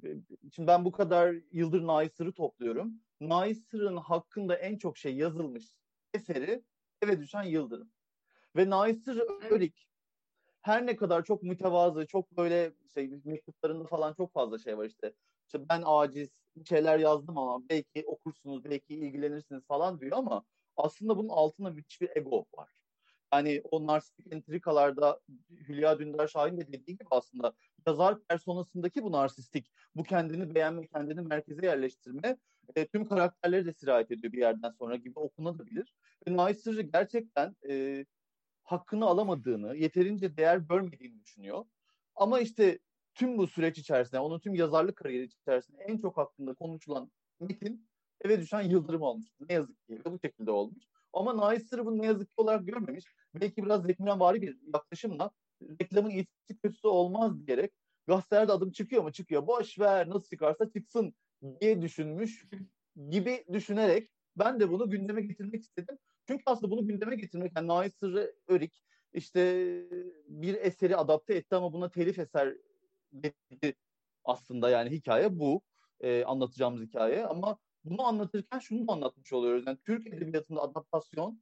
şimdi ben bu kadar yıldır Naisır'ı topluyorum. Naisır'ın hakkında en çok şey yazılmış eseri Eve Düşen Yıldırım. Ve Naisır Örik her ne kadar çok mütevazı, çok böyle şey, mektuplarında falan çok fazla şey var işte. İşte ben aciz şeyler yazdım ama belki okursunuz, belki ilgilenirsiniz falan diyor ama aslında bunun altında müthiş bir ego var. Yani o narsistik entrikalarda Hülya Dündar Şahin de dediği gibi aslında yazar personasındaki bu narsistik, bu kendini beğenme, kendini merkeze yerleştirme tüm karakterleri de sirayet ediyor bir yerden sonra gibi okunabilir. Ve Naisır'ı gerçekten hakkını alamadığını, yeterince değer görmediğini düşünüyor. Ama işte tüm bu süreç içerisinde, onun tüm yazarlık kariyeri içerisinde en çok hakkında konuşulan metin Eve Düşen Yıldırım olmuştu. Ne yazık ki bu şekilde olmuş. Ama Naisır'ı bunu ne yazık ki olarak görmemiş. Belki biraz reklamvari bir yaklaşımla reklamın iyisi kötüsü olmaz diyerek gazetelerde adım çıkıyor mu? Çıkıyor. Boş ver, nasıl çıkarsa çıksın diye düşünmüş gibi düşünerek ben de bunu gündeme getirmek istedim. Çünkü aslında bunu gündeme getirmek, yani Naisır'ı Örik işte bir eseri adapte etti ama buna telif eser dedi aslında, yani hikaye bu. Anlatacağımız hikaye ama bunu anlatırken şunu da anlatmış oluyoruz. Yani Türk edebiyatında adaptasyon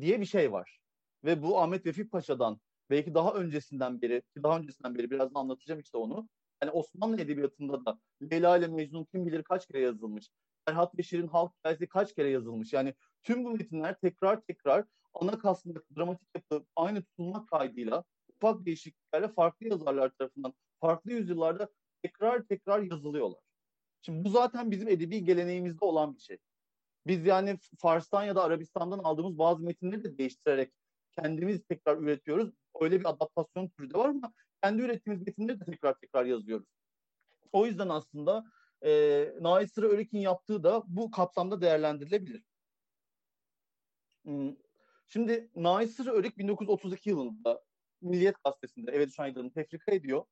diye bir şey var. Ve bu Ahmet Vefik Paşa'dan belki daha öncesinden beri birazdan anlatacağım işte onu. Yani Osmanlı edebiyatında da Leyla ile Mecnun kim bilir kaç kere yazılmış. Ferhat Beşir'in Halk Hikayesi kaç kere yazılmış. Yani tüm bu metinler tekrar ana kastındaki dramatik yapı aynı tutulma kaydıyla, ufak değişikliklerle farklı yazarlar tarafından farklı yüzyıllarda tekrar yazılıyorlar. Şimdi bu zaten bizim edebi geleneğimizde olan bir şey. Biz yani Fars'tan ya da Arabistan'dan aldığımız bazı metinleri de değiştirerek kendimiz tekrar üretiyoruz. Öyle bir adaptasyon türü de var ama kendi ürettiğimiz metinleri de tekrar yazıyoruz. O yüzden aslında Naisır Örik'in yaptığı da bu kapsamda değerlendirilebilir. Şimdi Naisır Örik 1932 yılında Milliyet Gazetesi'nde Eve Düşen Yıldırım'ı tefrika ediyor.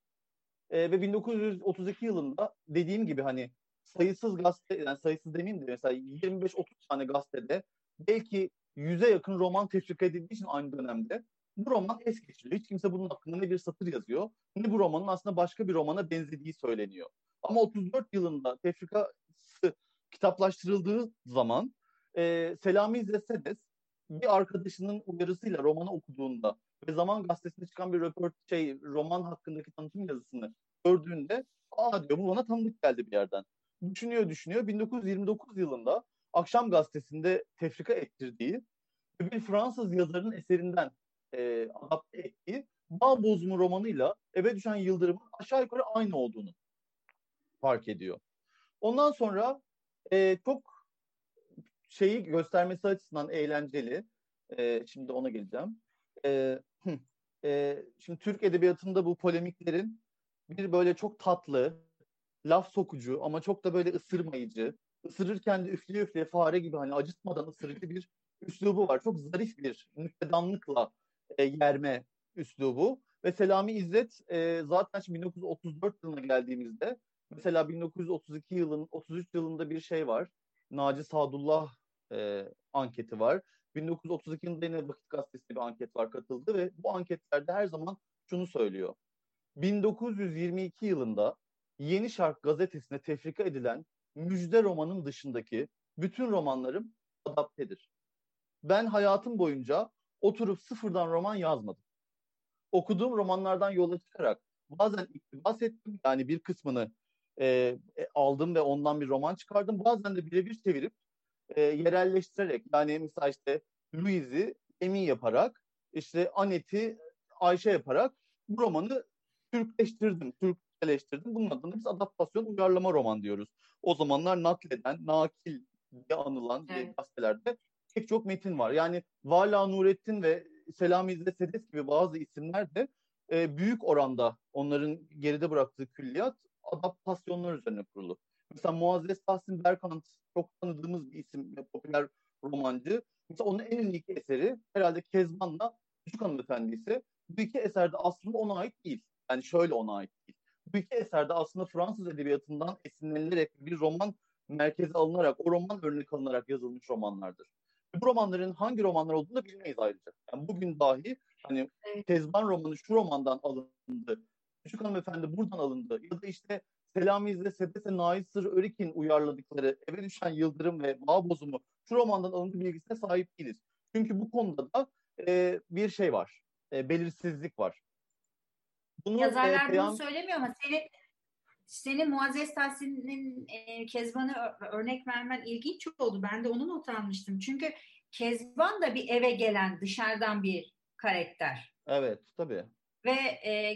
Ve 1932 yılında dediğim gibi hani sayısız gazete, yani sayısız demeyeyim de mesela 25-30 tane gazetede belki 100'e yakın roman tefrika edildiği için aynı dönemde bu roman es geçiliyor. Hiç kimse bunun hakkında ne bir satır yazıyor, ne bu romanın aslında başka bir romana benzediği söyleniyor. Ama 34 yılında tefrikası kitaplaştırıldığı zaman Selami İzzetsedes bir arkadaşının uyarısıyla romanı okuduğunda ve Zaman Gazetesi'nde çıkan bir roman hakkındaki tanıtım yazısını gördüğünde diyor, bu bana tanıdık geldi bir yerden. Düşünüyor. 1929 yılında Akşam Gazetesi'nde tefrika ettirdiği ve bir Fransız yazarının eserinden adapte ettiği Bağ Bozumu romanıyla Eve Düşen Yıldırım'ın aşağı yukarı aynı olduğunu fark ediyor. Ondan sonra çok şeyi göstermesi açısından eğlenceli. Şimdi ona geleceğim. Şimdi Türk edebiyatında bu polemiklerin bir böyle çok tatlı, laf sokucu ama çok da böyle ısırmayıcı, ısırırken de üfleye üfleye fare gibi hani acıtmadan ısırıcı bir üslubu var. Çok zarif bir nüktedanlıkla yerme üslubu. Ve Selami İzzet zaten şimdi 1934 yılına geldiğimizde mesela 1933 yılında bir şey var. Naci Sadullah anketi var. 1932 yılında yine Vakit Gazetesi'nde bir anket var, katıldı ve bu anketlerde her zaman şunu söylüyor. 1922 yılında Yeni Şark Gazetesi'ne tefrika edilen Müjde romanım dışındaki bütün romanlarım adaptedir. Ben hayatım boyunca oturup sıfırdan roman yazmadım. Okuduğum romanlardan yola çıkarak bazen iktibas ettim, yani bir kısmını aldım ve ondan bir roman çıkardım. Bazen de birebir çevirip yerelleştirerek, yani mesela işte Louise'i Emi yaparak, işte Anet'i Ayşe yaparak bu romanı Türkleştirdim. Bunun adına biz adaptasyon, uyarlama roman diyoruz. O zamanlar nakleden, nakil diye anılan gazetelerde pek çok metin var. Yani Vala Nurettin ve Selami İzzetsedes gibi bazı isimler de büyük oranda onların geride bıraktığı külliyat adaptasyonlar üzerine kurulu. Mesela Muazzez Tahsin Berkant çok tanıdığımız bir isim ve popüler romancı. Mesela onun en ünlü eseri herhalde Kezban'la Küçük Hanımefendi ise bu iki eserde aslında ona ait değil. Yani şöyle ona ait değil. Bu iki eserde aslında Fransız edebiyatından esinlenilerek bir roman merkeze alınarak, o roman örnek alınarak yazılmış romanlardır. Bu romanların hangi romanlar olduğunu da bilmeyiz ayrıca. Yani bugün dahi hani Kezban romanı şu romandan alındı, Küçük Hanımefendi buradan alındı ya da işte Selami İzle, Sebese, Naiz Sır Örik'in uyarladıkları Eve Düşen Yıldırım ve Bağ Bozumu şu romandan alındı bilgisine sahip değiliz. Çünkü bu konuda da bir şey var, belirsizlik var. Bunu, yazarlar bunu söylemiyor ama senin Muazzez Tahsin'in Kezban'ı örnek vermen ilginç oldu. Ben de onu not almıştım. Çünkü Kezban da bir eve gelen dışarıdan bir karakter. Evet, tabii. Ve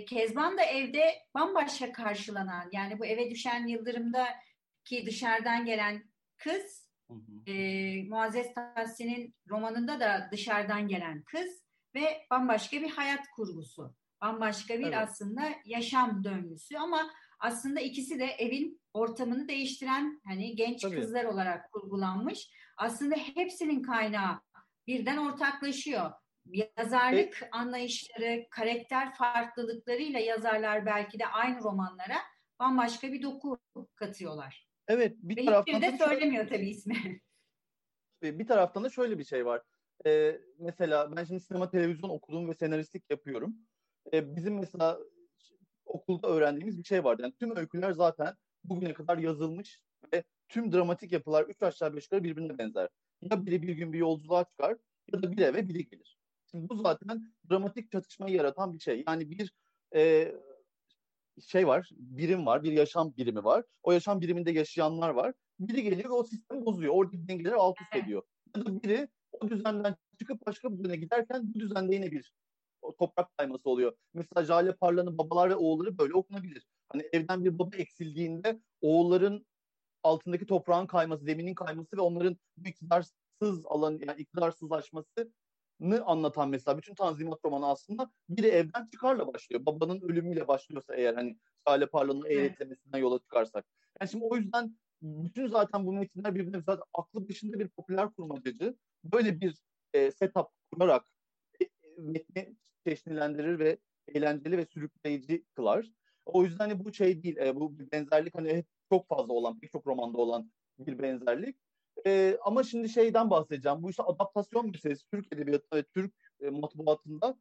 Kezban da evde bambaşka karşılanan, yani bu Eve Düşen Yıldırım'daki dışarıdan gelen kız, hı hı. Muazzez Tahsin'in romanında da dışarıdan gelen kız ve bambaşka bir hayat kurgusu. Bambaşka bir, evet, aslında yaşam döngüsü ama aslında ikisi de evin ortamını değiştiren hani genç, tabii, kızlar olarak kurgulanmış. Aslında hepsinin kaynağı birden ortaklaşıyor. Yazarlık anlayışları, karakter farklılıklarıyla yazarlar belki de aynı romanlara bambaşka bir doku katıyorlar. Evet, bir taraftan da söylemiyor tabii ismi. Bir taraftan da şöyle bir şey var. Mesela ben şimdi sinema televizyon okudum ve senaristlik yapıyorum. Bizim mesela okulda öğrendiğimiz bir şey vardı. Yani tüm öyküler zaten bugüne kadar yazılmış ve tüm dramatik yapılar 3 aşağı 5 yukarı birbirine benzer. Ya biri bir gün bir yolculuğa çıkar ya da bir eve biri gelir. Şimdi bu zaten dramatik çatışmayı yaratan bir şey. Yani bir şey var, birim var, bir yaşam birimi var. O yaşam biriminde yaşayanlar var. Biri geliyor ve o sistemi bozuyor. Oradaki dengeleri alt üst ediyor. Ya da biri o düzenden çıkıp başka bir düzene giderken bu düzende yine bir toprak kayması oluyor. Mesela Jale Parla'nın Babalar ve Oğulları böyle okunabilir. Hani evden bir baba eksildiğinde oğulların altındaki toprağın kayması, zeminin kayması ve onların iktidarsız alan, yani iktidarsızlaşmasını anlatan mesela bütün Tanzimat romanı aslında biri evden çıkarla başlıyor. Babanın ölümüyle başlıyorsa eğer, hani Jale Parla'nın eğretlemesinden yola çıkarsak. Yani şimdi o yüzden bütün zaten bu metinler birbirine zaten aklı başında bir popüler kurmacacı böyle bir setup kurarak metni çeşnilendirir ve eğlenceli ve sürükleyici kılar. O yüzden hani bu şey değil, bu bir benzerlik hani çok fazla olan, pek çok romanda olan bir benzerlik. Ama şimdi şeyden bahsedeceğim. Bu işte adaptasyon meselesi Türk edebiyatında ve Türk matbuatında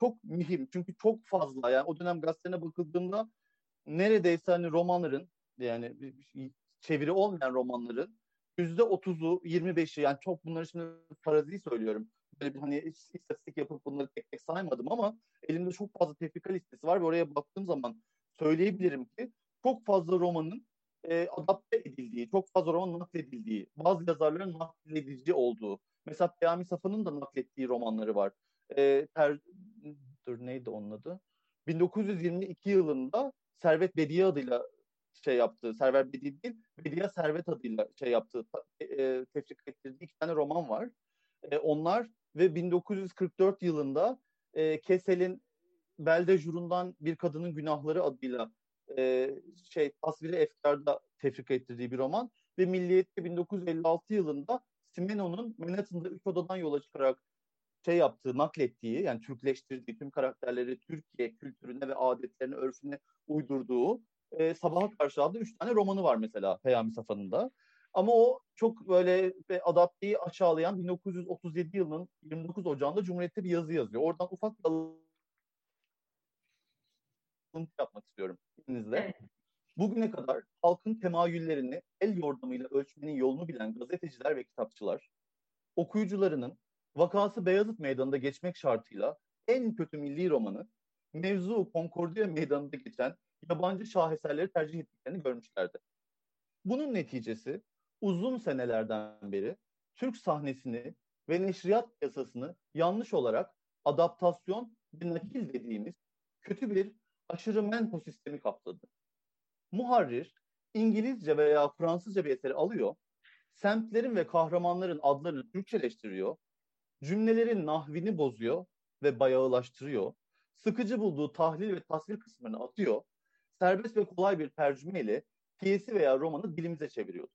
çok mühim. Çünkü çok fazla, yani o dönem gazetelerine bakıldığımda neredeyse hani romanların, yani çeviri olmayan romanların %30'u, 25'i, yani çok bunları şimdi farazi söylüyorum. Böyle bir hani istatistik yapıp bunları tek tek saymadım ama elimde çok fazla tefrika listesi var ve oraya baktığım zaman söyleyebilirim ki çok fazla romanın adapte edildiği, çok fazla romanın nakledildiği, bazı yazarların nakledici olduğu. Mesela Peyami Safa'nın da naklettiği romanları var. Neydi onun adı? 1922 yılında Servet Bediye adıyla şey yaptığı, Servet Bediye değil, Bediye Servet adıyla şey yaptığı, tefrika ettirdiği 2 tane roman var. Onlar ve 1944 yılında Kessel'in Belde Jurundan Bir Kadının Günahları adıyla Tasviri Efkar'da tefrika ettirdiği bir roman ve Milliyet'te 1956 yılında Simeno'nun Manhattan'da 3 odadan yola çıkarak naklettiği, yani Türkleştirdiği, tüm karakterleri Türkiye kültürüne ve adetlerine, örfüne uydurduğu Sabaha Karşı adlı 3 tane romanı var mesela Peyami Safa'nın da. Ama o çok böyle adapteyi aşağılayan 1937 yılının 29 Ocağı'nda Cumhuriyet'te bir yazı yazıyor. Oradan ufak bir alıntı yapmak istiyorum izninizle. Bugüne kadar halkın temayüllerini el yordamıyla ölçmenin yolunu bilen gazeteciler ve kitapçılar, okuyucularının vakası Beyazıt Meydanı'nda geçmek şartıyla en kötü milli romanı, mevzu Konkordiya Meydanı'nda geçen yabancı şaheserleri tercih ettiklerini görmüşlerdi. Bunun neticesi uzun senelerden beri Türk sahnesini ve neşriyat piyasasını yanlış olarak adaptasyon ve nakil dediğimiz kötü bir aşırı menpo sistemi kapladı. Muharrir İngilizce veya Fransızca bir eseri alıyor, semtlerin ve kahramanların adlarını Türkçeleştiriyor, cümlelerin nahvini bozuyor ve bayağılaştırıyor, sıkıcı bulduğu tahlil ve tasvir kısmını atıyor, serbest ve kolay bir tercüme ile piyesi veya romanı dilimize çeviriyordu.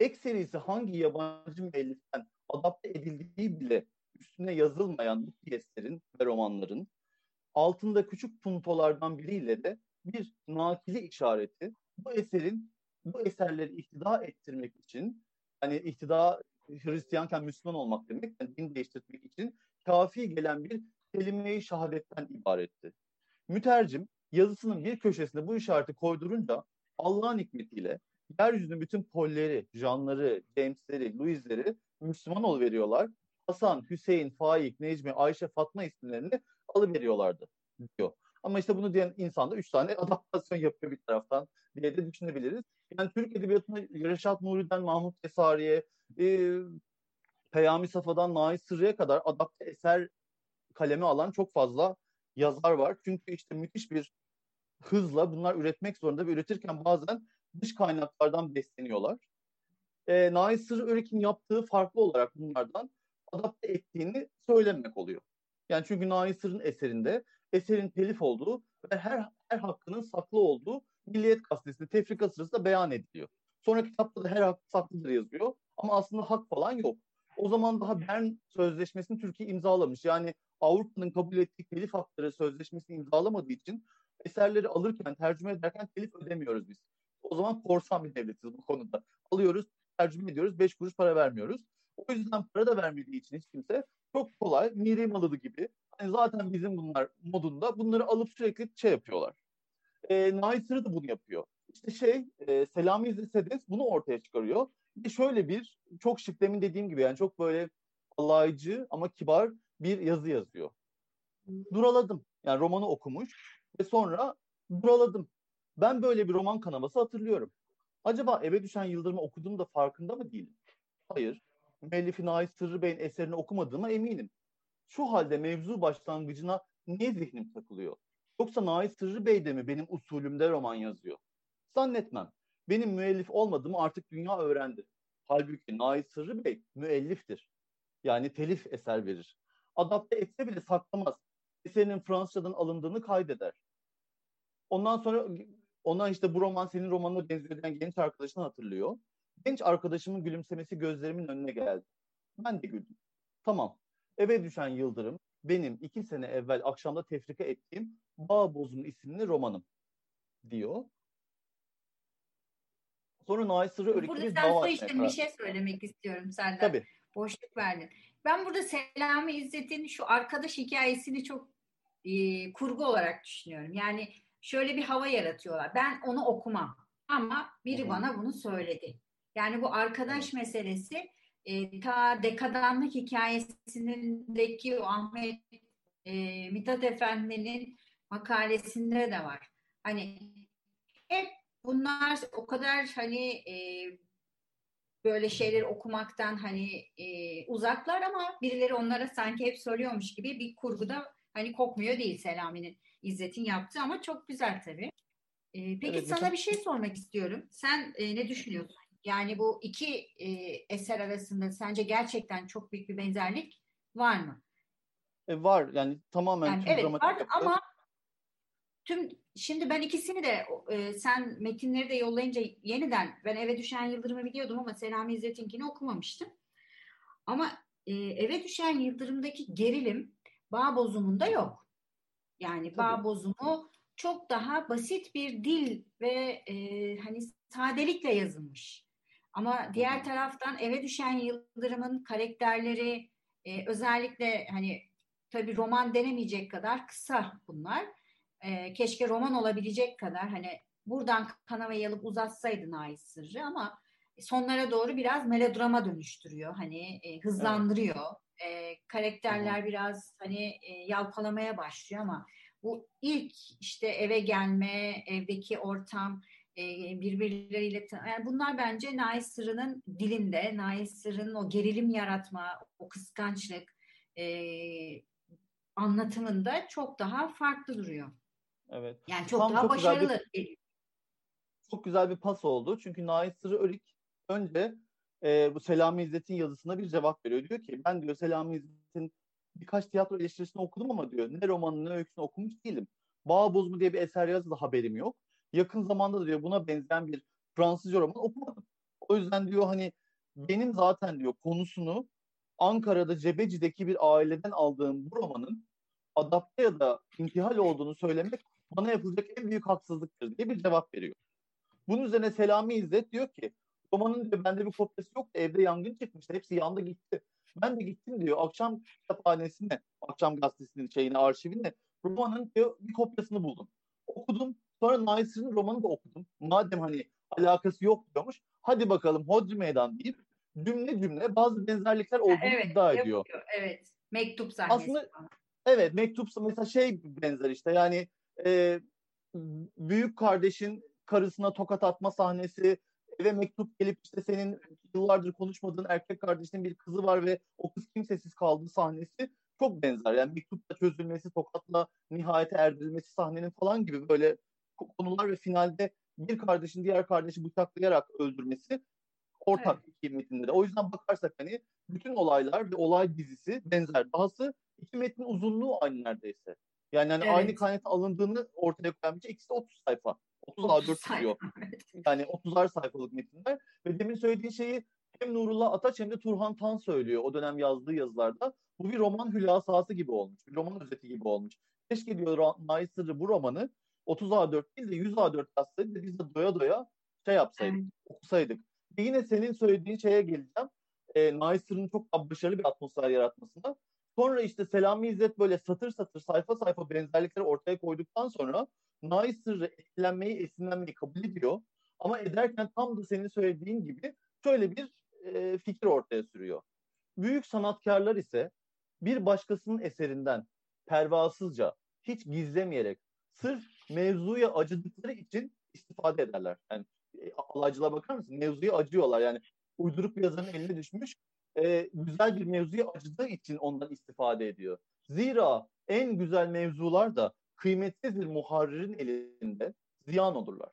Ek serisi hangi yabancı müelliften adapte edildiği bile üstüne yazılmayan bu piyeslerin ve romanların altında küçük puntolardan biriyle de bir nakili işareti bu eserin bu eserleri ihtida ettirmek için, hani ihtida Hristiyanken Müslüman olmak demek, yani din değiştirmek için kafi gelen bir kelime-i şehadetten ibaretti. Mütercim yazısının bir köşesinde bu işareti koydurunca Allah'ın hikmetiyle yeryüzünün bütün Polleri, Jeanları, James'leri, Louis'leri Müslüman oluveriyorlar. Hasan, Hüseyin, Faik, Necmi, Ayşe, Fatma isimlerini alıveriyorlardı diyor. Ama işte bunu diyen insan da 3 tane adaptasyon yapıyor bir taraftan diye de düşünebiliriz. Yani Türk Edebiyatı'na Reşat Nuri'den Mahmut Esari'ye, Peyami Safa'dan Nait Sırrı'ya kadar adapte eser kaleme alan çok fazla yazar var. Çünkü işte müthiş bir hızla bunlar üretmek zorunda ve üretirken bazen dış kaynaklardan besleniyorlar. Nait Sırrı Örik'in yaptığı farklı olarak bunlardan adapte ettiğini söylemek oluyor. Yani çünkü Nait Sırrı'nın eserinde eserin telif olduğu ve her hakkının saklı olduğu Milliyet Gazetesi'nde tefrika sırasında beyan ediliyor. Sonra kitapta da her hak saklıdır yazıyor ama aslında hak falan yok. O zaman daha Bern Sözleşmesi'ni Türkiye imzalamış. Yani Avrupa'nın kabul ettiği telif hakları sözleşmesini imzalamadığı için eserleri alırken, tercüme ederken telif ödemiyoruz biz. O zaman korsan bir devletiz bu konuda. Alıyoruz, tercüme ediyoruz, 5 kuruş para vermiyoruz. O yüzden para da vermediği için hiç kimse çok kolay, miri malı gibi. Hani zaten bizim bunlar modunda bunları alıp sürekli şey yapıyorlar. Nait Sırrı da bunu yapıyor. İşte Selami İzzet Sedes bunu ortaya çıkarıyor. Ve şöyle bir çok şık demin dediğim gibi yani çok böyle alaycı ama kibar bir yazı yazıyor. Duraladım. Yani romanı okumuş ve sonra duraladım. Ben böyle bir roman kanaması hatırlıyorum. Acaba Eve Düşen Yıldırım'ı okudum da farkında mı değilim? Hayır. Müellifi Nait Sırrı Bey'in eserini okumadığıma eminim. Şu halde mevzu başlangıcına niye zihnim takılıyor? Yoksa Nait Sırrı Bey de mi benim usulümde roman yazıyor? Zannetmem. Benim müellif olmadığımı artık dünya öğrendi. Halbuki Nait Sırrı Bey müelliftir. Yani telif eser verir. Adapte etse bile saklamaz. Eserinin Fransızcadan alındığını kaydeder. Ondan sonra ona işte bu roman senin romanına benziyor diyen genç arkadaşını hatırlıyor. Genç arkadaşımın gülümsemesi gözlerimin önüne geldi. Ben de güldüm. Tamam. Eve Düşen Yıldırım benim 2 sene evvel akşamda tefrika ettiğim Bağboz'un isimli romanım diyor. Sonra Nait Sırrı Örik'in burada sen soy işlerin bir şey söylemek istiyorum senden. Tabii. Boşluk verdin. Ben burada Selami İzzet'in şu arkadaş hikayesini çok kurgu olarak düşünüyorum. Yani şöyle bir hava yaratıyorlar. Ben onu okumam ama biri bana bunu söyledi. Yani bu arkadaş meselesi ta dekadanlık hikayesindeki o Ahmet Mithat Efendi'nin makalesinde de var. Hani hep bunlar o kadar hani böyle şeyleri okumaktan hani uzaklar ama birileri onlara sanki hep söylüyormuş gibi bir kurguda hani kokmuyor değil Selami'nin, İzzet'in yaptığı ama çok güzel tabii. Peki evet, sana bir şey sormak istiyorum. Sen ne düşünüyorsun? Yani bu iki eser arasında sence gerçekten çok büyük bir benzerlik var mı? Var yani tamamen. Yani evet var ama şimdi ben ikisini de sen metinleri de yollayınca yeniden ben Eve Düşen Yıldırım'ı biliyordum ama Selami İzzet'inkini okumamıştım. Ama Eve Düşen Yıldırım'daki gerilim Bağbozum'unda yok. Yani Bağbozum'u çok daha basit bir dil ve hani sadelikle yazılmış. Ama diğer taraftan Eve Düşen Yıldırım'ın karakterleri özellikle hani tabii roman denemeyecek kadar kısa bunlar. Keşke roman olabilecek kadar hani buradan kanamayı alıp uzatsaydın Nait Sırrı ama sonlara doğru biraz melodrama dönüştürüyor. Hani hızlandırıyor. Evet. Karakterler biraz hani yalpalamaya başlıyor ama bu ilk işte eve gelme, evdeki ortam birbirleriyle yani bunlar bence Nait Sırrı'nın dilinde, Nait Sırrı'nın o gerilim yaratma, o kıskançlık anlatımında çok daha farklı duruyor. Evet. Yani çok daha başarılı. Çok güzel bir pas oldu. Çünkü Nait Sırrı Örik önce bu Selami İzzet'in yazısına bir cevap veriyor. Diyor ki ben diyor Selami İzzet'in birkaç tiyatro eleştirisini okudum ama diyor ne romanını ne öyküsünü okumuş değilim. Bağboz mu diye bir eser yazdı da haberim yok. Yakın zamanda da diyor buna benzeyen bir Fransızca roman okumadım. O yüzden diyor hani benim zaten diyor konusunu Ankara'da Cebeci'deki bir aileden aldığım bu romanın adapte ya da intihal olduğunu söylemek bana yapılacak en büyük haksızlıktır diye bir cevap veriyor. Bunun üzerine Selami İzzet diyor ki romanın diyor, bende bir kopyası yok da evde yangın çıkmıştı. Hepsi yandı gitti. Ben de gittim diyor akşam kitaphanesine, akşam gazetesinin şeyine, arşivine romanın diyor bir kopyasını buldum. Okudum. Sonra Naisir'in romanını da okudum. Madem hani alakası yok diyormuş. Hadi bakalım hodri meydan deyip cümle cümle bazı benzerlikler olduğunu evet, iddia ediyor. Evet. Mektup sahnesi. Aslında evet mektupsa mesela şey benzer işte yani büyük kardeşin karısına tokat atma sahnesi, eve mektup gelip işte senin yıllardır konuşmadığın erkek kardeşinin bir kızı var ve o kız kimsesiz kaldığı sahnesi çok benzer. Yani mektupla çözülmesi, tokatla nihayete erdirilmesi sahnenin falan gibi böyle konular ve finalde bir kardeşin diğer kardeşi bıçaklayarak öldürmesi ortak iki metinde de. O yüzden bakarsak hani bütün olaylar ve olay dizisi benzer. Dahası iki metnin uzunluğu aynı neredeyse. Yani hani evet. Aynı kaynakta alındığını ortaya koyan bir ikisi de 30 sayfa. 30 A4 diyor. Yani 30'ar sayfalık metinler. Ve demin söylediğin şeyi hem Nurullah Ataç hem de Turhan Tan söylüyor o dönem yazdığı yazılarda. Bu bir roman hülasası gibi olmuş. Bir roman özeti gibi olmuş. Keşke diyor Naisır'ı bu romanı 30 A4 değil de 100 A4 yazsaydı biz de doya doya şey yapsaydık, okusaydık. Ve yine senin söylediğin şeye geleceğim. Naisır'ın çok başarılı bir atmosfer yaratmasında. Sonra işte Selami İzzet böyle satır satır sayfa sayfa benzerlikleri ortaya koyduktan sonra Naisır'ı etkilenmeyi, esinlenmeyi kabul ediyor. Ama ederken tam da senin söylediğin gibi şöyle bir fikir ortaya sürüyor. Büyük sanatkarlar ise bir başkasının eserinden pervasızca, hiç gizlemeyerek, sırf mevzuya acıdıkları için istifade ederler. Yani alaycılığa bakar mısın? Mevzuya acıyorlar. Yani uyduruk bir yazarın eline düşmüş, güzel bir mevzuya acıdığı için ondan istifade ediyor. Zira en güzel mevzular da kıymetsiz bir muharririn elinde ziyan olurlar.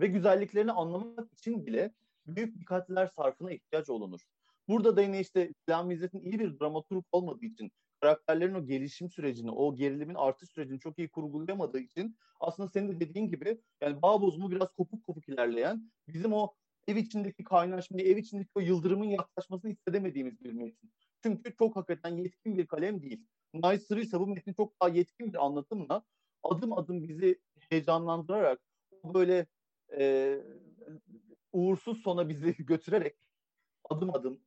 Ve güzelliklerini anlamak için bile büyük dikkatler sarfına ihtiyaç olunur. Burada da yine işte Selami İzzet'in iyi bir dramaturg olmadığı için karakterlerin o gelişim sürecini, o gerilimin artış sürecini çok iyi kurgulayamadığı için aslında senin de dediğin gibi yani bağ bozumu biraz kopuk kopuk ilerleyen bizim o ev içindeki kaynaşmayı, ev içindeki o yıldırımın yaklaşmasını hissedemediğimiz bir metin. Çünkü çok hakikaten yetkin bir kalem değil. Naisır ise bu metni çok daha yetkin bir anlatımla adım adım bizi heyecanlandırarak böyle uğursuz sona bizi götürerek adım adım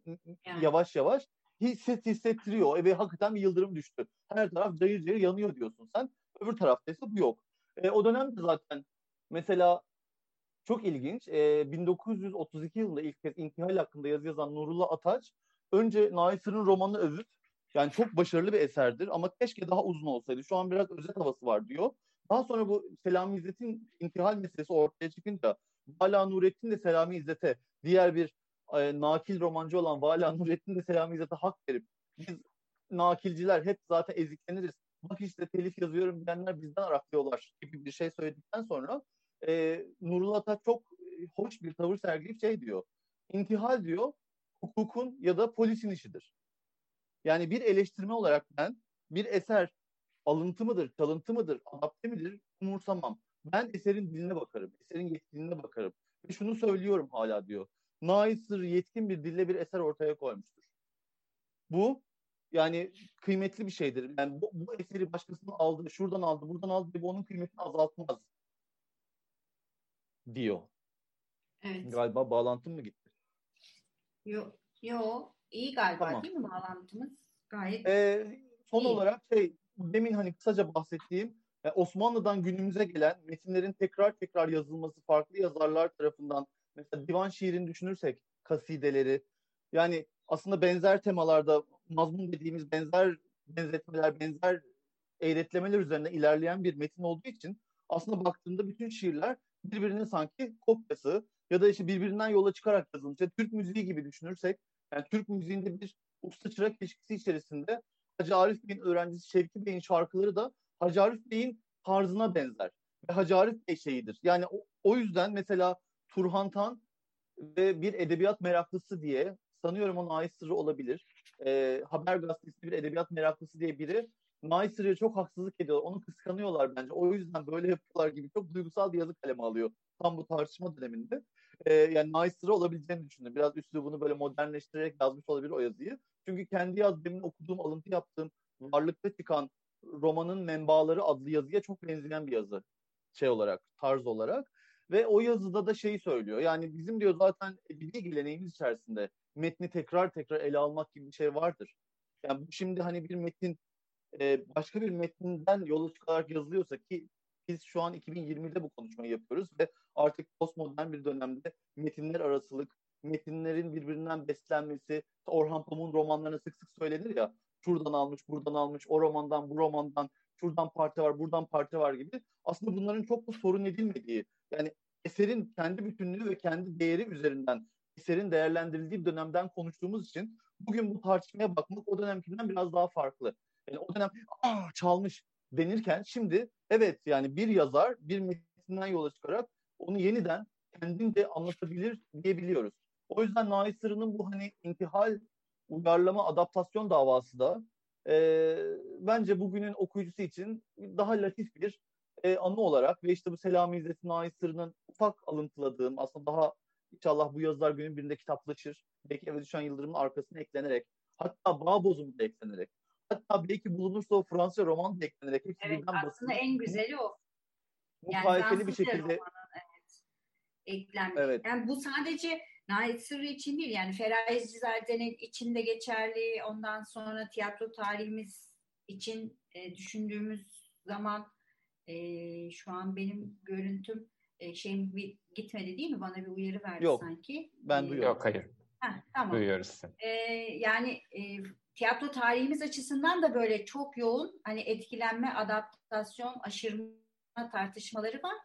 yani. Yavaş yavaş hissettiriyor. Ve hakikaten bir yıldırım düştü. Her taraf cayır cayır yanıyor diyorsun sen. Öbür tarafta ise bu yok. O dönemde zaten mesela çok ilginç. 1932 yılında ilk kez intihal hakkında yazı yazan Nurullah Ataç önce Naisır'ın romanını övüp yani çok başarılı bir eserdir ama keşke daha uzun olsaydı. Şu an biraz özet havası var diyor. Daha sonra bu Selami İzzet'in intihal meselesi ortaya çıkınca Vala Nurettin de Selami İzzet'e diğer bir nakil romancı olan Vala Nurettin de Selami İzzet'e hak verip biz nakilciler hep zaten ezikleniriz. Bak işte telif yazıyorum diyenler bizden araklıyorlar gibi bir şey söyledikten sonra Nurullah Ataç çok hoş bir tavır sergileyip şey diyor. İntihal diyor hukukun ya da polisin işidir. Yani bir eleştirme olarak ben bir eser alıntı mıdır, çalıntı mıdır, adapte midir umursamam. Ben eserin diline bakarım, eserin yetkiliğine bakarım. Ve şunu söylüyorum hala diyor. Naisır yetkin bir dille bir eser ortaya koymuştur. Bu yani kıymetli bir şeydir. Yani bu eseri başkasının aldı, şuradan aldı, buradan aldı diye bu onun kıymetini azaltmaz diyor. Evet. Galiba bağlantım mı gitti? Yok. İyi galiba tamam. Değil mi bağlantımız? Gayet son iyi. Olarak demin hani kısaca bahsettiğim Osmanlı'dan günümüze gelen metinlerin tekrar yazılması farklı yazarlar tarafından mesela divan şiirini düşünürsek kasideleri yani aslında benzer temalarda mazmun dediğimiz benzer benzetmeler, benzer eğretlemeler üzerine ilerleyen bir metin olduğu için aslında baktığında bütün şiirler birbirine sanki kopyası ya da işte birbirinden yola çıkarak yazılmış. Yani Türk müziği gibi düşünürsek yani Türk müziğinde bir usta çırak ilişkisi içerisinde Hacı Arif Bey'in öğrencisi Şevki Bey'in şarkıları da Hacı Arif Bey'in tarzına benzer. Ve Hacı Arif Bey şeyidir. Yani o yüzden mesela Turhan Tan ve bir edebiyat meraklısı diye sanıyorum o Naisır'ı olabilir. Haber gazetesi bir edebiyat meraklısı diye biri Naisır'a çok haksızlık ediyorlar. Onu kıskanıyorlar bence. O yüzden böyle yapıyorlar gibi çok duygusal bir yazı kaleme alıyor. Tam bu tartışma döneminde. Yani Naisır'a olabileceğini düşündüm. Biraz üslubunu böyle modernleştirerek yazmış olabilir o yazıyı. Çünkü kendi demin okuduğum, alıntı yaptığım Varlıkta Çıkan Romanın Menbaları adlı yazıya çok benzeyen bir yazı. Tarz olarak. Ve o yazıda da şeyi söylüyor. Yani bizim diyor zaten bilgi geleneğimiz içerisinde metni tekrar tekrar ele almak gibi bir şey vardır. Yani şimdi hani bir metin başka bir metninden yola çıkarak yazılıyorsa ki biz şu an 2020'de bu konuşmayı yapıyoruz ve artık postmodern bir dönemde metinler arasılık, metinlerin birbirinden beslenmesi, Orhan Pamuk'un romanlarına sık sık söylenir ya, şuradan almış, buradan almış, o romandan, bu romandan, şuradan parti var, buradan parti var gibi. Aslında bunların çok da sorun edilmediği, yani eserin kendi bütünlüğü ve kendi değeri üzerinden eserin değerlendirildiği dönemden konuştuğumuz için bugün bu tartışmaya bakmak o dönemkinden biraz daha farklı. Yani o dönem çalmış denirken şimdi evet yani bir yazar bir metinden yola çıkarak onu yeniden kendince anlatabilir diyebiliyoruz. O yüzden Nahit Sırrı'nın bu hani intihal uyarlama adaptasyon davası da bence bugünün okuyucusu için daha latif bir anı olarak ve işte bu Selami İzzet'in Nahit Sırrı'nın ufak alıntıladığım aslında daha inşallah bu yazılar günün birinde kitaplaşır. Belki Eve Düşen Yıldırım'ın arkasına eklenerek hatta Bağbozum'da eklenerek hatta belki bulunursa o Fransızca roman da eklenerek hepsi evet, birden aslında basın. En güzeli o. Bu harikeli bir şekilde romanın, evet, eklenmek. Evet. Yani bu sadece Nahit Sırrı için değil yani Feraizizade'nin içinde geçerli ondan sonra tiyatro tarihimiz için düşündüğümüz zaman şu an benim görüntüm şeyim gitmedi değil mi? Bana bir uyarı verdi yok, sanki. Ben duyuyorum. Yok hayır. Heh, tamam. Duyuyoruz. Yani tiyatro tarihimiz açısından da böyle çok yoğun hani etkilenme, adaptasyon, aşırma tartışmaları var.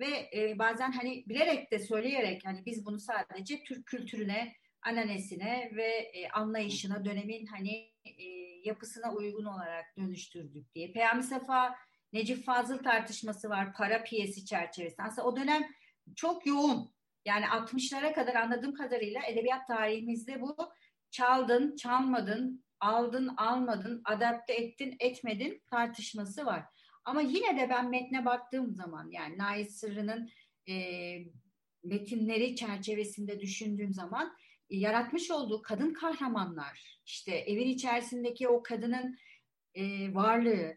Ve bazen hani bilerek de söyleyerek hani biz bunu sadece Türk kültürüne, ananesine ve anlayışına, dönemin hani yapısına uygun olarak dönüştürdük diye. Peyami Safa, Necip Fazıl tartışması var para piyesi çerçevesinde. Aslında o dönem çok yoğun. Yani 60'lara kadar anladığım kadarıyla edebiyat tarihimizde bu çaldın, çalmadın, aldın, almadın, adapte ettin, etmedin tartışması var. Ama yine de ben metne baktığım zaman yani Nahit Sırrı'nın metinleri çerçevesinde düşündüğüm zaman yaratmış olduğu kadın kahramanlar, işte evin içerisindeki o kadının varlığı,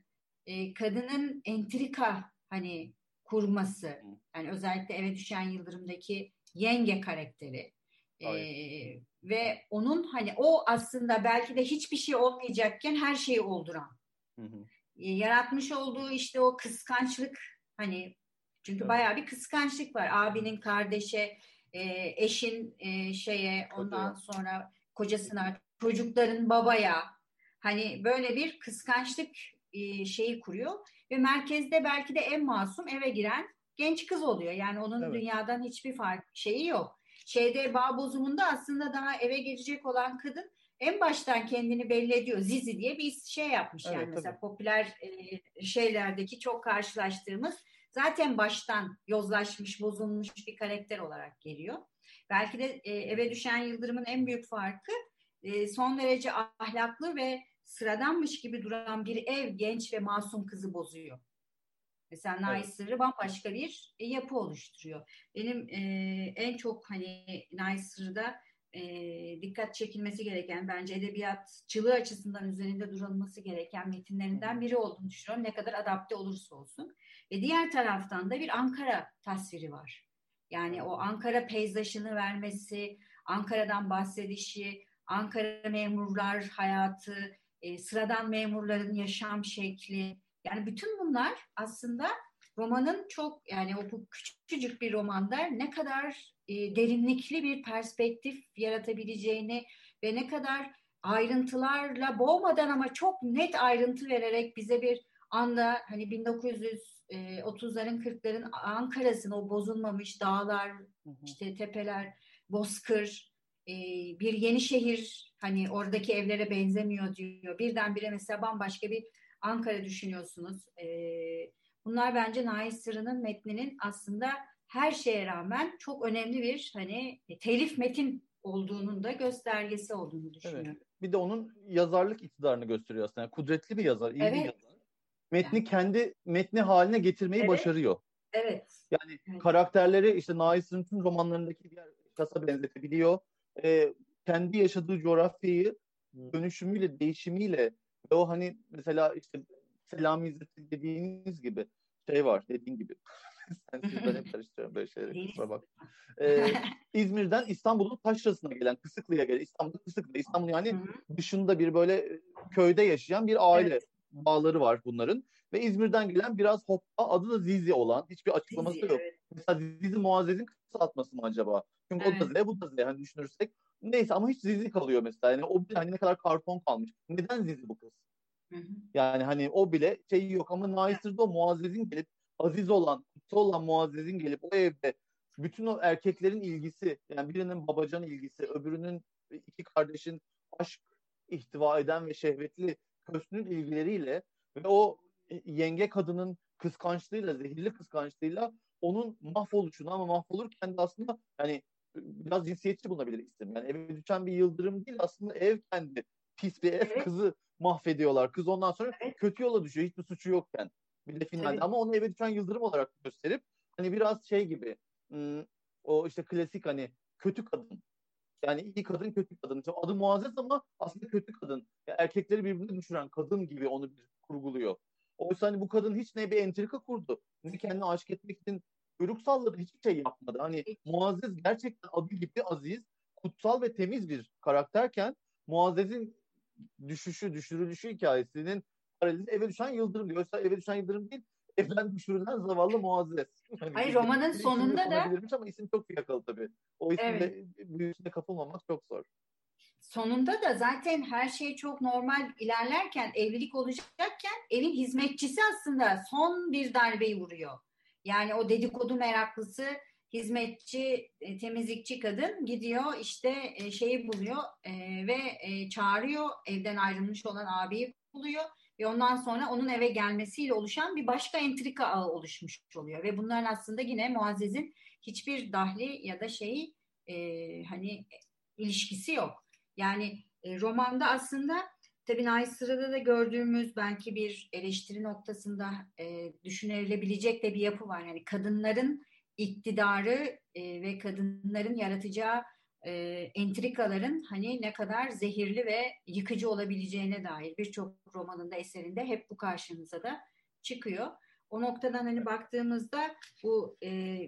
kadının entrika hani kurması, yani özellikle Eve Düşen Yıldırım'daki yenge karakteri ve onun hani o aslında belki de hiçbir şey olmayacakken her şeyi olduran. Hı hı. Yaratmış olduğu işte o kıskançlık hani çünkü evet, bayağı bir kıskançlık var. Abinin kardeşe, eşin şeye, ondan sonra kocasına, çocukların babaya hani böyle bir kıskançlık şeyi kuruyor ve merkezde belki de en masum eve giren genç kız oluyor. Yani onun evet, dünyadan hiçbir şeyi yok. Şeyde bağ bozumunda aslında daha eve girecek olan kadın en baştan kendini belli ediyor. Zizi diye bir şey yapmış evet, yani tabii, mesela popüler şeylerdeki çok karşılaştığımız zaten baştan yozlaşmış, bozulmuş bir karakter olarak geliyor. Belki de Eve Düşen Yıldırım'ın en büyük farkı son derece ahlaklı ve sıradanmış gibi duran bir ev genç ve masum kızı bozuyor. Mesela evet, Nahit Sırrı bambaşka bir yapı oluşturuyor. Benim en çok hani Nahit Sırrı'da dikkat çekilmesi gereken, bence edebiyatçılığı açısından üzerinde durulması gereken metinlerinden biri olduğunu düşünüyorum. Ne kadar adapte olursa olsun. Ve diğer taraftan da bir Ankara tasviri var. Yani o Ankara peyzajını vermesi, Ankara'dan bahsedişi, Ankara memurlar hayatı, sıradan memurların yaşam şekli. Yani bütün bunlar aslında romanın çok yani o küçücük bir romanda ne kadar derinlikli bir perspektif yaratabileceğini ve ne kadar ayrıntılarla boğmadan ama çok net ayrıntı vererek bize bir anda hani 1930'ların 40'ların Ankara'sını o bozulmamış dağlar, işte tepeler, Bozkır, bir yeni şehir hani oradaki evlere benzemiyor diyor. Birdenbire mesela bambaşka bir Ankara düşünüyorsunuz. Bunlar bence Nahit Sırrı'nın metninin aslında her şeye rağmen çok önemli bir hani telif metin olduğunun da göstergesi olduğunu düşünüyorum. Evet. Bir de onun yazarlık iktidarını gösteriyor aslında. Yani kudretli bir yazar, iyi evet, bir yazar. Metni evet, kendi metni haline getirmeyi evet, başarıyor. Evet. Yani evet, karakterleri işte Nahit Sırrı'nın tüm romanlarındaki diğer şahsa benzetebiliyor. Kendi yaşadığı coğrafyayı dönüşümüyle, değişimiyle ve o hani mesela işte Selami İzzet'in dediğiniz gibi şey var, dediğin gibi Sensiz ben hep karıştırıyorum böyle şeyleri. Kusura bak. İzmir'den İstanbul'un taşrasına gelen, Kısıklı'ya gelen, İstanbul'da Kısıklı, İstanbul yani dışında bir böyle köyde yaşayan bir aile bağları var bunların. Ve İzmir'den gelen biraz hoppa, adı da Zizi olan, hiçbir açıklaması yok. Mesela Zizi Muazzez'in kısaltması mı acaba? Çünkü o da Z, bu da Z hani düşünürsek. Neyse ama hiç Zizi kalıyor mesela. Yani o bile hani ne kadar karton kalmış. Neden Zizi bu kız? Hı-hı. Yani hani o bile şey yok ama Naysır'da o Muazzez'in gelip aziz olan, kutlu olan Muazzez'in gelip o evde bütün o erkeklerin ilgisi, yani birinin babacan ilgisi, öbürünün iki kardeşin aşk ihtiva eden ve şehvetli kösnün ilgileriyle ve o yenge kadının kıskançlığıyla, zehirli kıskançlığıyla onun mahvoluşuna ama mahvolurken de aslında yani biraz cinsiyetçi bulunabilir isim. Yani eve düşen bir yıldırım değil aslında ev kendi. Pis bir ev kızı mahvediyorlar. Kız ondan sonra kötü yola düşüyor. Hiçbir suçu yokken. Bir de finalde. Ama onu eve düşen yıldırım olarak gösterip hani biraz şey gibi o işte klasik hani kötü kadın. Yani iyi kadın kötü kadın. İşte adı Muazzez ama aslında kötü kadın. Yani erkekleri birbirine düşüren kadın gibi onu kurguluyor. Oysa hani bu kadın hiç ne bir entrika kurdu. Ne kendini aşık etmek için kuyruk salladı. Hiçbir şey yapmadı. Hani Muazzez gerçekten adı gibi aziz, kutsal ve temiz bir karakterken Muazzez'in düşürülüşü hikayesinin paralelinde eve düşen yıldırım diyor. Oysa eve düşen yıldırım değil, evden düşürülen zavallı Muazzez. Hani hayır, romanın sonunda da... Ama isim çok fiyakalı tabii. O isimde büyüsüne kapılmamak çok zor. Sonunda da zaten her şey çok normal ilerlerken, evlilik olacakken evin hizmetçisi aslında son bir darbeyi vuruyor. Yani o dedikodu meraklısı hizmetçi, temizlikçi kadın gidiyor işte şeyi buluyor ve çağırıyor, evden ayrılmış olan abiyi buluyor ve ondan sonra onun eve gelmesiyle oluşan bir başka entrika ağı oluşmuş oluyor ve bunların aslında yine Muazzez'in hiçbir dahli ya da şeyi hani ilişkisi yok. Yani romanda aslında tabii Naysır'da da gördüğümüz belki bir eleştiri noktasında düşünülebilecek de bir yapı var. Yani kadınların iktidarı ve kadınların yaratacağı entrikaların hani ne kadar zehirli ve yıkıcı olabileceğine dair birçok romanında, eserinde hep bu karşımıza da çıkıyor. O noktadan hani baktığımızda bu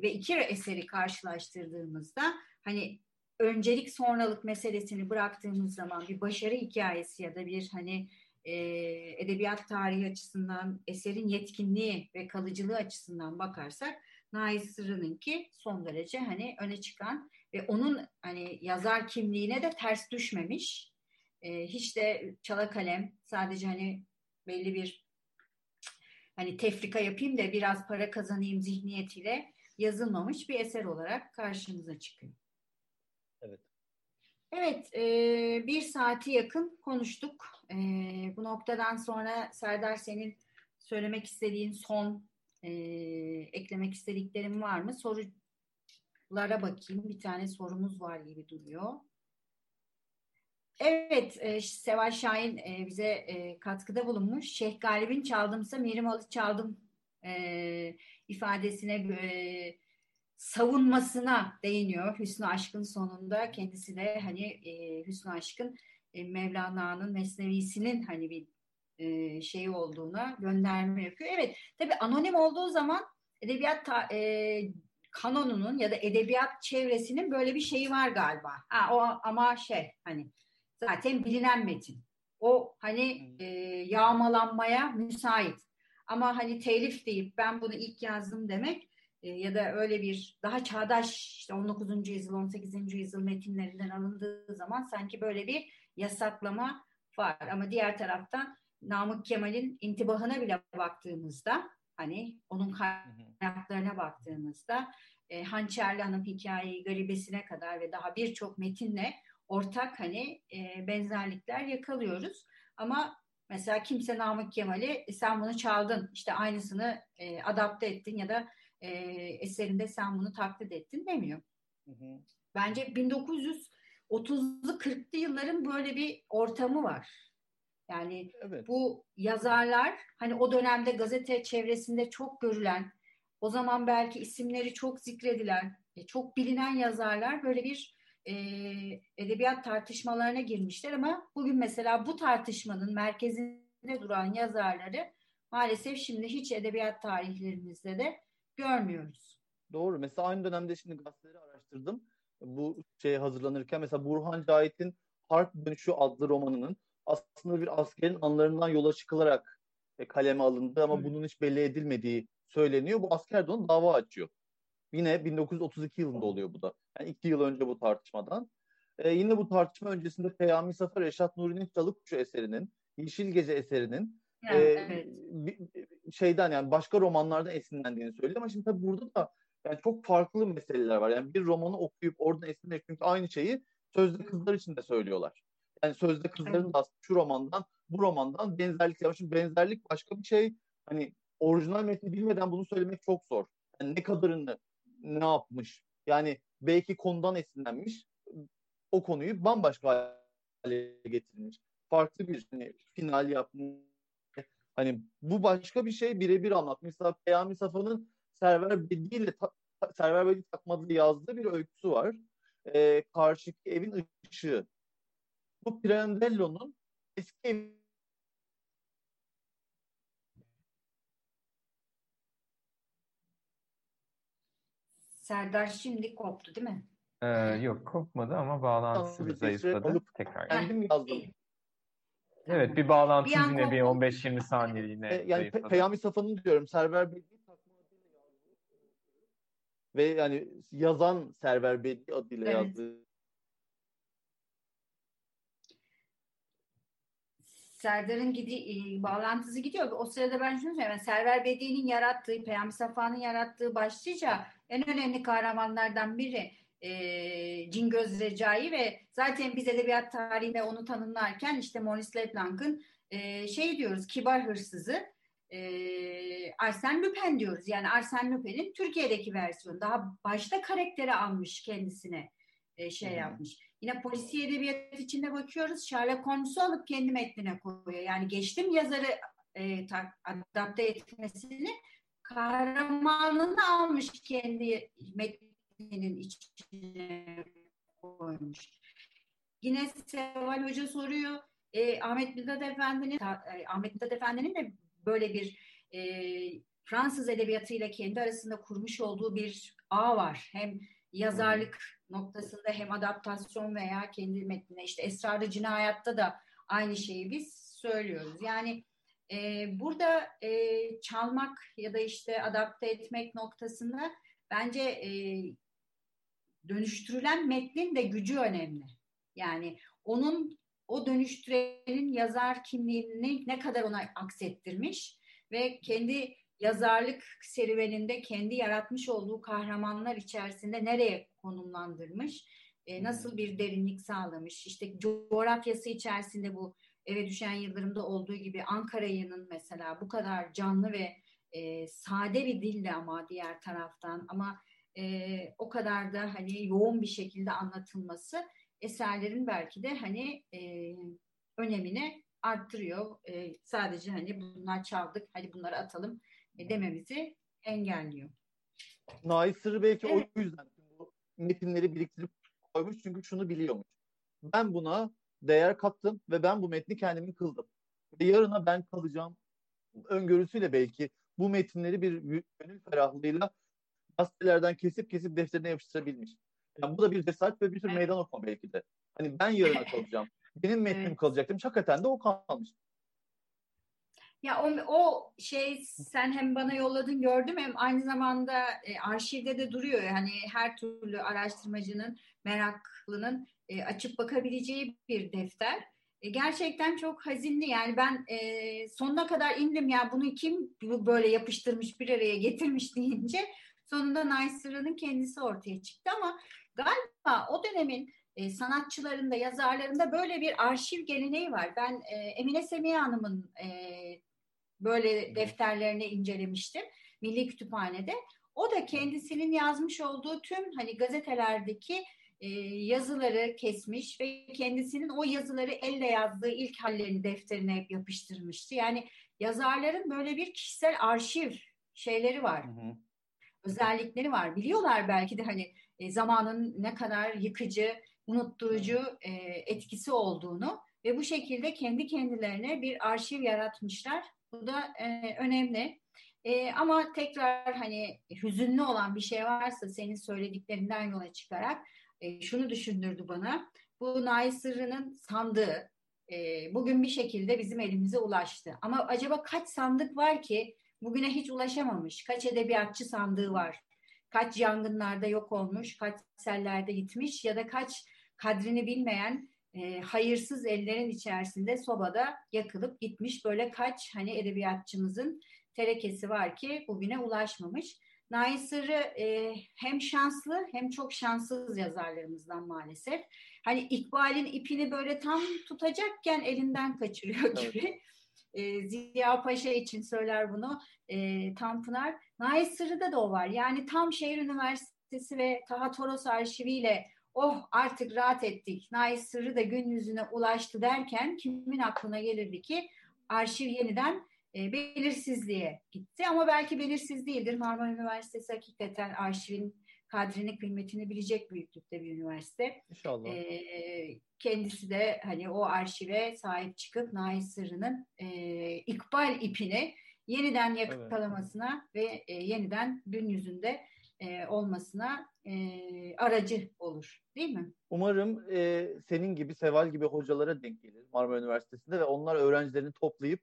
ve iki eseri karşılaştırdığımızda hani öncelik sonralık meselesini bıraktığımız zaman bir başarı hikayesi ya da bir hani edebiyat tarihi açısından eserin yetkinliği ve kalıcılığı açısından bakarsak Naysır'ınki son derece hani öne çıkan ve onun hani yazar kimliğine de ters düşmemiş. Hiç de çala kalem, sadece hani belli bir hani tefrika yapayım da biraz para kazanayım zihniyetiyle yazılmamış bir eser olarak karşımıza çıkıyor. Evet, bir saati yakın konuştuk. Bu noktadan sonra Serdar, senin söylemek istediğin son eklemek istediklerin var mı? Sorulara bakayım. Bir tane sorumuz var gibi duruyor. Evet, Seval Şahin bize katkıda bulunmuş. Şeyh Galip'in "çaldımsa Mirimalı çaldım" ifadesine savunmasına değiniyor Hüsnü Aşk'ın sonunda. Kendisi de hani Hüsnü Aşk'ın Mevlana'nın Mesnevisinin hani bir şeyi olduğuna gönderme yapıyor. Evet, tabii anonim olduğu zaman edebiyat kanonunun ya da edebiyat çevresinin böyle bir şeyi var galiba. O ama şey hani zaten bilinen metin. O hani yağmalanmaya müsait. Ama hani telif deyip ben bunu ilk yazdım demek ya da öyle bir daha çağdaş işte 19. yüzyıl, 18. yüzyıl metinlerinden alındığı zaman sanki böyle bir yasaklama var. Ama diğer taraftan Namık Kemal'in intibahına bile baktığımızda, hani onun kaynaklarına baktığımızda Hançerli Hanım hikayeyi garibesine kadar ve daha birçok metinle ortak hani benzerlikler yakalıyoruz. Ama mesela kimse Namık Kemal'i sen bunu çaldın, işte aynısını adapte ettin ya da eserinde sen bunu taklit ettin demiyor. Bence 1930'lu 40'lı yılların böyle bir ortamı var. Yani bu yazarlar hani o dönemde gazete çevresinde çok görülen, o zaman belki isimleri çok zikredilen, çok bilinen yazarlar böyle bir edebiyat tartışmalarına girmişler ama bugün mesela bu tartışmanın merkezinde duran yazarları maalesef şimdi hiç edebiyat tarihlerimizde de görmüyoruz. Doğru. Mesela aynı dönemde şimdi gazeteleri araştırdım. Bu şeye hazırlanırken mesela Burhan Cahit'in Harp Dönüşü adlı romanının aslında bir askerin anlarından yola çıkılarak kaleme alındı ama bunun hiç belli edilmediği söyleniyor. Bu asker de ona dava açıyor. Yine 1932 yılında oluyor bu da. Yani 2 yıl önce bu tartışmadan. Yine bu tartışma öncesinde Peyami Safa, Reşat Nuri'nin Çalıkuşu eserinin, Yeşil Gece eserinin şeyden yani başka romanlardan esinlendiğini söylüyor. Ama şimdi tabii burada da yani çok farklı meseleler var. Yani bir romanı okuyup oradan esinlenip çünkü aynı şeyi Sözde Kızlar için de söylüyorlar. Yani Sözde Kızların da aslında şu romandan, bu romandan benzerlik var. Şimdi benzerlik başka bir şey. Hani orijinal metni bilmeden bunu söylemek çok zor. Yani ne kadarını ne yapmış? Yani belki konudan esinlenmiş, o konuyu bambaşka hale getirmiş. Farklı bir final yapmış. Hani bu başka bir şey, birebir anlatmış. Mesela Peyami Safa'nın Server Bedi Takmadı'yla yazdığı bir öyküsü var. Karşıki Evin Işığı. Bu Pirandello'nun eski evi. Serdar şimdi koptu değil mi? Yok kopmadı ama bağlantısı zayıfladı. Tekrar. Kendim yazdım. Evet bir bağlantı yine bir 15-20 saniyeliğine yani Peyami Safa'nın diyorum Server Bedi Takmadı adıyla yazdı. Ve yani yazan Server Bedi adıyla yazdı. Serdar'ın bağlantısı gidiyor. O sırada ben şunu söyleyeyim. Server Bedi'nin yarattığı, Peyami Safa'nın yarattığı başlıca en önemli kahramanlardan biri Cingöz Recai ve zaten biz edebiyat tarihinde onu tanımlarken işte Maurice Leblanc'ın diyoruz, kibar hırsızı Arsène Lupin diyoruz. Yani Arsène Lupin'in Türkiye'deki versiyonu. Daha başta karakteri almış kendisine yapmış. Yine polisiye edebiyat içinde bakıyoruz. Sherlock Holmes'u alıp kendi metnine koyuyor. Yani geçtim yazarı adapte etmesini kahramanını almış kendi metninin içine koymuş. Yine Seval Hoca soruyor. Ahmet Mithat Efendi'nin de böyle bir Fransız edebiyatıyla kendi arasında kurmuş olduğu bir ağ var. Hem yazarlık noktasında hem adaptasyon veya kendi metnine işte Esrar-ı Cinayat'ta da aynı şeyi biz söylüyoruz. Yani burada çalmak ya da işte adapte etmek noktasında bence dönüştürülen metnin de gücü önemli. Yani onun o dönüştürenin yazar kimliğini ne kadar ona aksettirmiş ve kendi yazarlık serüveninde kendi yaratmış olduğu kahramanlar içerisinde nereye konumlandırmış, nasıl bir derinlik sağlamış. İşte coğrafyası içerisinde bu Eve Düşen Yıldırım'da olduğu gibi Ankara'nın mesela bu kadar canlı ve sade bir dille ama diğer taraftan ama o kadar da hani yoğun bir şekilde anlatılması eserlerin belki de hani önemini arttırıyor. Sadece hani bunlar çaldık, hadi bunları atalım dememizi engelliyor. Naysır belki o yüzden bu metinleri biriktirip koymuş çünkü şunu biliyormuş. Ben buna değer kattım ve ben bu metni kendimi kıldım. Ve yarına ben kalacağım öngörüsüyle belki bu metinleri bir gönül ferahlığıyla gazetelerden kesip defterine yapıştırabilmiş. Yani bu da bir cesaret ve bir tür meydan okuma belki de. Hani ben yarına kalacağım. Benim metnim kalacak demiş. Hakikaten de o kalmış. Ya o sen hem bana yolladın gördüm hem aynı zamanda arşivde de duruyor. Yani her türlü araştırmacının, meraklının açıp bakabileceği bir defter. Gerçekten çok hazinli. Yani ben sonuna kadar indim ya bunu kim böyle yapıştırmış bir araya getirmiş deyince sonunda Naysıra'nın kendisi ortaya çıktı ama galiba o dönemin sanatçılarında, yazarlarında böyle bir arşiv geleneği var. Ben Emine Semiye Hanım'ın böyle defterlerini incelemiştim Milli Kütüphane'de. O da kendisinin yazmış olduğu tüm hani gazetelerdeki yazıları kesmiş ve kendisinin o yazıları elle yazdığı ilk hallerini defterine hep yapıştırmıştı. Yani yazarların böyle bir kişisel arşiv şeyleri var. Özellikleri var. Biliyorlar belki de hani zamanın ne kadar yıkıcı, unutturucu etkisi olduğunu ve bu şekilde kendi kendilerine bir arşiv yaratmışlar. Bu da önemli. Ama tekrar hani hüzünlü olan bir şey varsa senin söylediklerinden yola çıkarak şunu düşündürdü bana. Bu Nail Sırrı'nın sandığı bugün bir şekilde bizim elimize ulaştı. Ama acaba kaç sandık var ki bugüne hiç ulaşamamış? Kaç edebiyatçı sandığı var? Kaç yangınlarda yok olmuş? Kaç sellerde gitmiş? Ya da kaç kadrini bilmeyen hayırsız ellerin içerisinde sobada yakılıp gitmiş? Böyle kaç hani edebiyatçımızın terekesi var ki bugüne ulaşmamış? Nail Sırrı hem şanslı hem çok şanssız yazarlarımızdan maalesef. Hani İkbal'in ipini böyle tam tutacakken elinden kaçırıyor gibi. Evet. Ziya Paşa için söyler bunu Tanpınar. Nail Sırrı'da da o var. Yani tam Şehir Üniversitesi ve Taha Toros arşiviyle oh artık rahat ettik, Nail Sırrı da gün yüzüne ulaştı derken kimin aklına gelirdi ki arşiv yeniden belirsizliğe gitti. Ama belki belirsiz değildir. Marmara Üniversitesi hakikaten arşivin kadrini, kıymetini bilecek büyüklükte bir üniversite. İnşallah. Kendisi de hani o arşive sahip çıkıp Nail Sırrı'nın İkbal ipini yeniden yakalamasına evet. ve yeniden gün yüzünde olmasına aracı olur. Değil mi? Umarım senin gibi, Seval gibi hocalara denk gelir Marmara Üniversitesi'nde ve onlar öğrencilerini toplayıp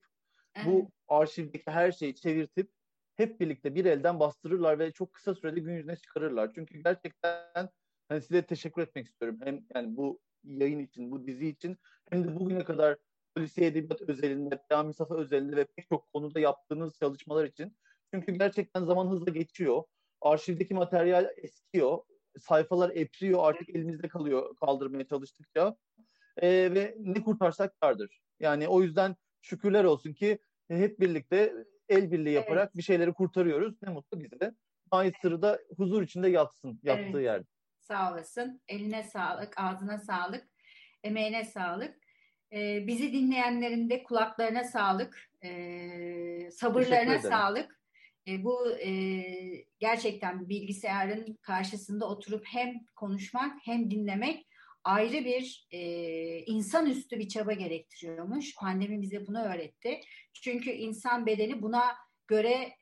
bu arşivdeki her şeyi çevirtip hep birlikte bir elden bastırırlar ve çok kısa sürede gün yüzüne çıkarırlar. Çünkü gerçekten hani size teşekkür etmek istiyorum. Hem yani bu yayın için, bu dizi için hem de bugüne kadar polisiye edebiyat özelinde, Peyami Safa özelinde ve pek çok konuda yaptığınız çalışmalar için. Çünkü gerçekten zaman hızla geçiyor. Arşivdeki materyal eskiyor. Sayfalar epriyor. Artık elimizde kalıyor kaldırmaya çalıştıkça. Ve ne kurtarsak kardır. Yani o yüzden şükürler olsun ki hep birlikte el birliği yaparak bir şeyleri kurtarıyoruz. Ne mutlu bize. Nail Sırrı da huzur içinde yatsın yattığı yerde. Sağ olasın. Eline sağlık, ağzına sağlık, emeğine sağlık. Bizi dinleyenlerin de kulaklarına sağlık, sabırlarına sağlık. Bu gerçekten bilgisayarın karşısında oturup hem konuşmak hem dinlemek ayrı bir insanüstü bir çaba gerektiriyormuş. Pandemi bize bunu öğretti. Çünkü insan bedeni buna göre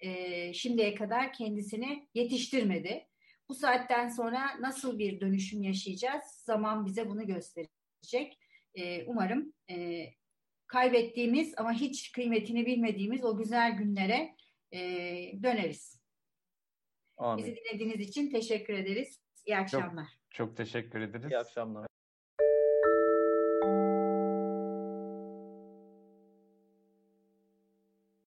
şimdiye kadar kendisini yetiştirmedi. Bu saatten sonra nasıl bir dönüşüm yaşayacağız? Zaman bize bunu gösterecek. Umarım kaybettiğimiz ama hiç kıymetini bilmediğimiz o güzel günlere döneriz. Amin. Bizi dinlediğiniz için teşekkür ederiz. İyi akşamlar. Çok teşekkür ederiz. İyi akşamlar.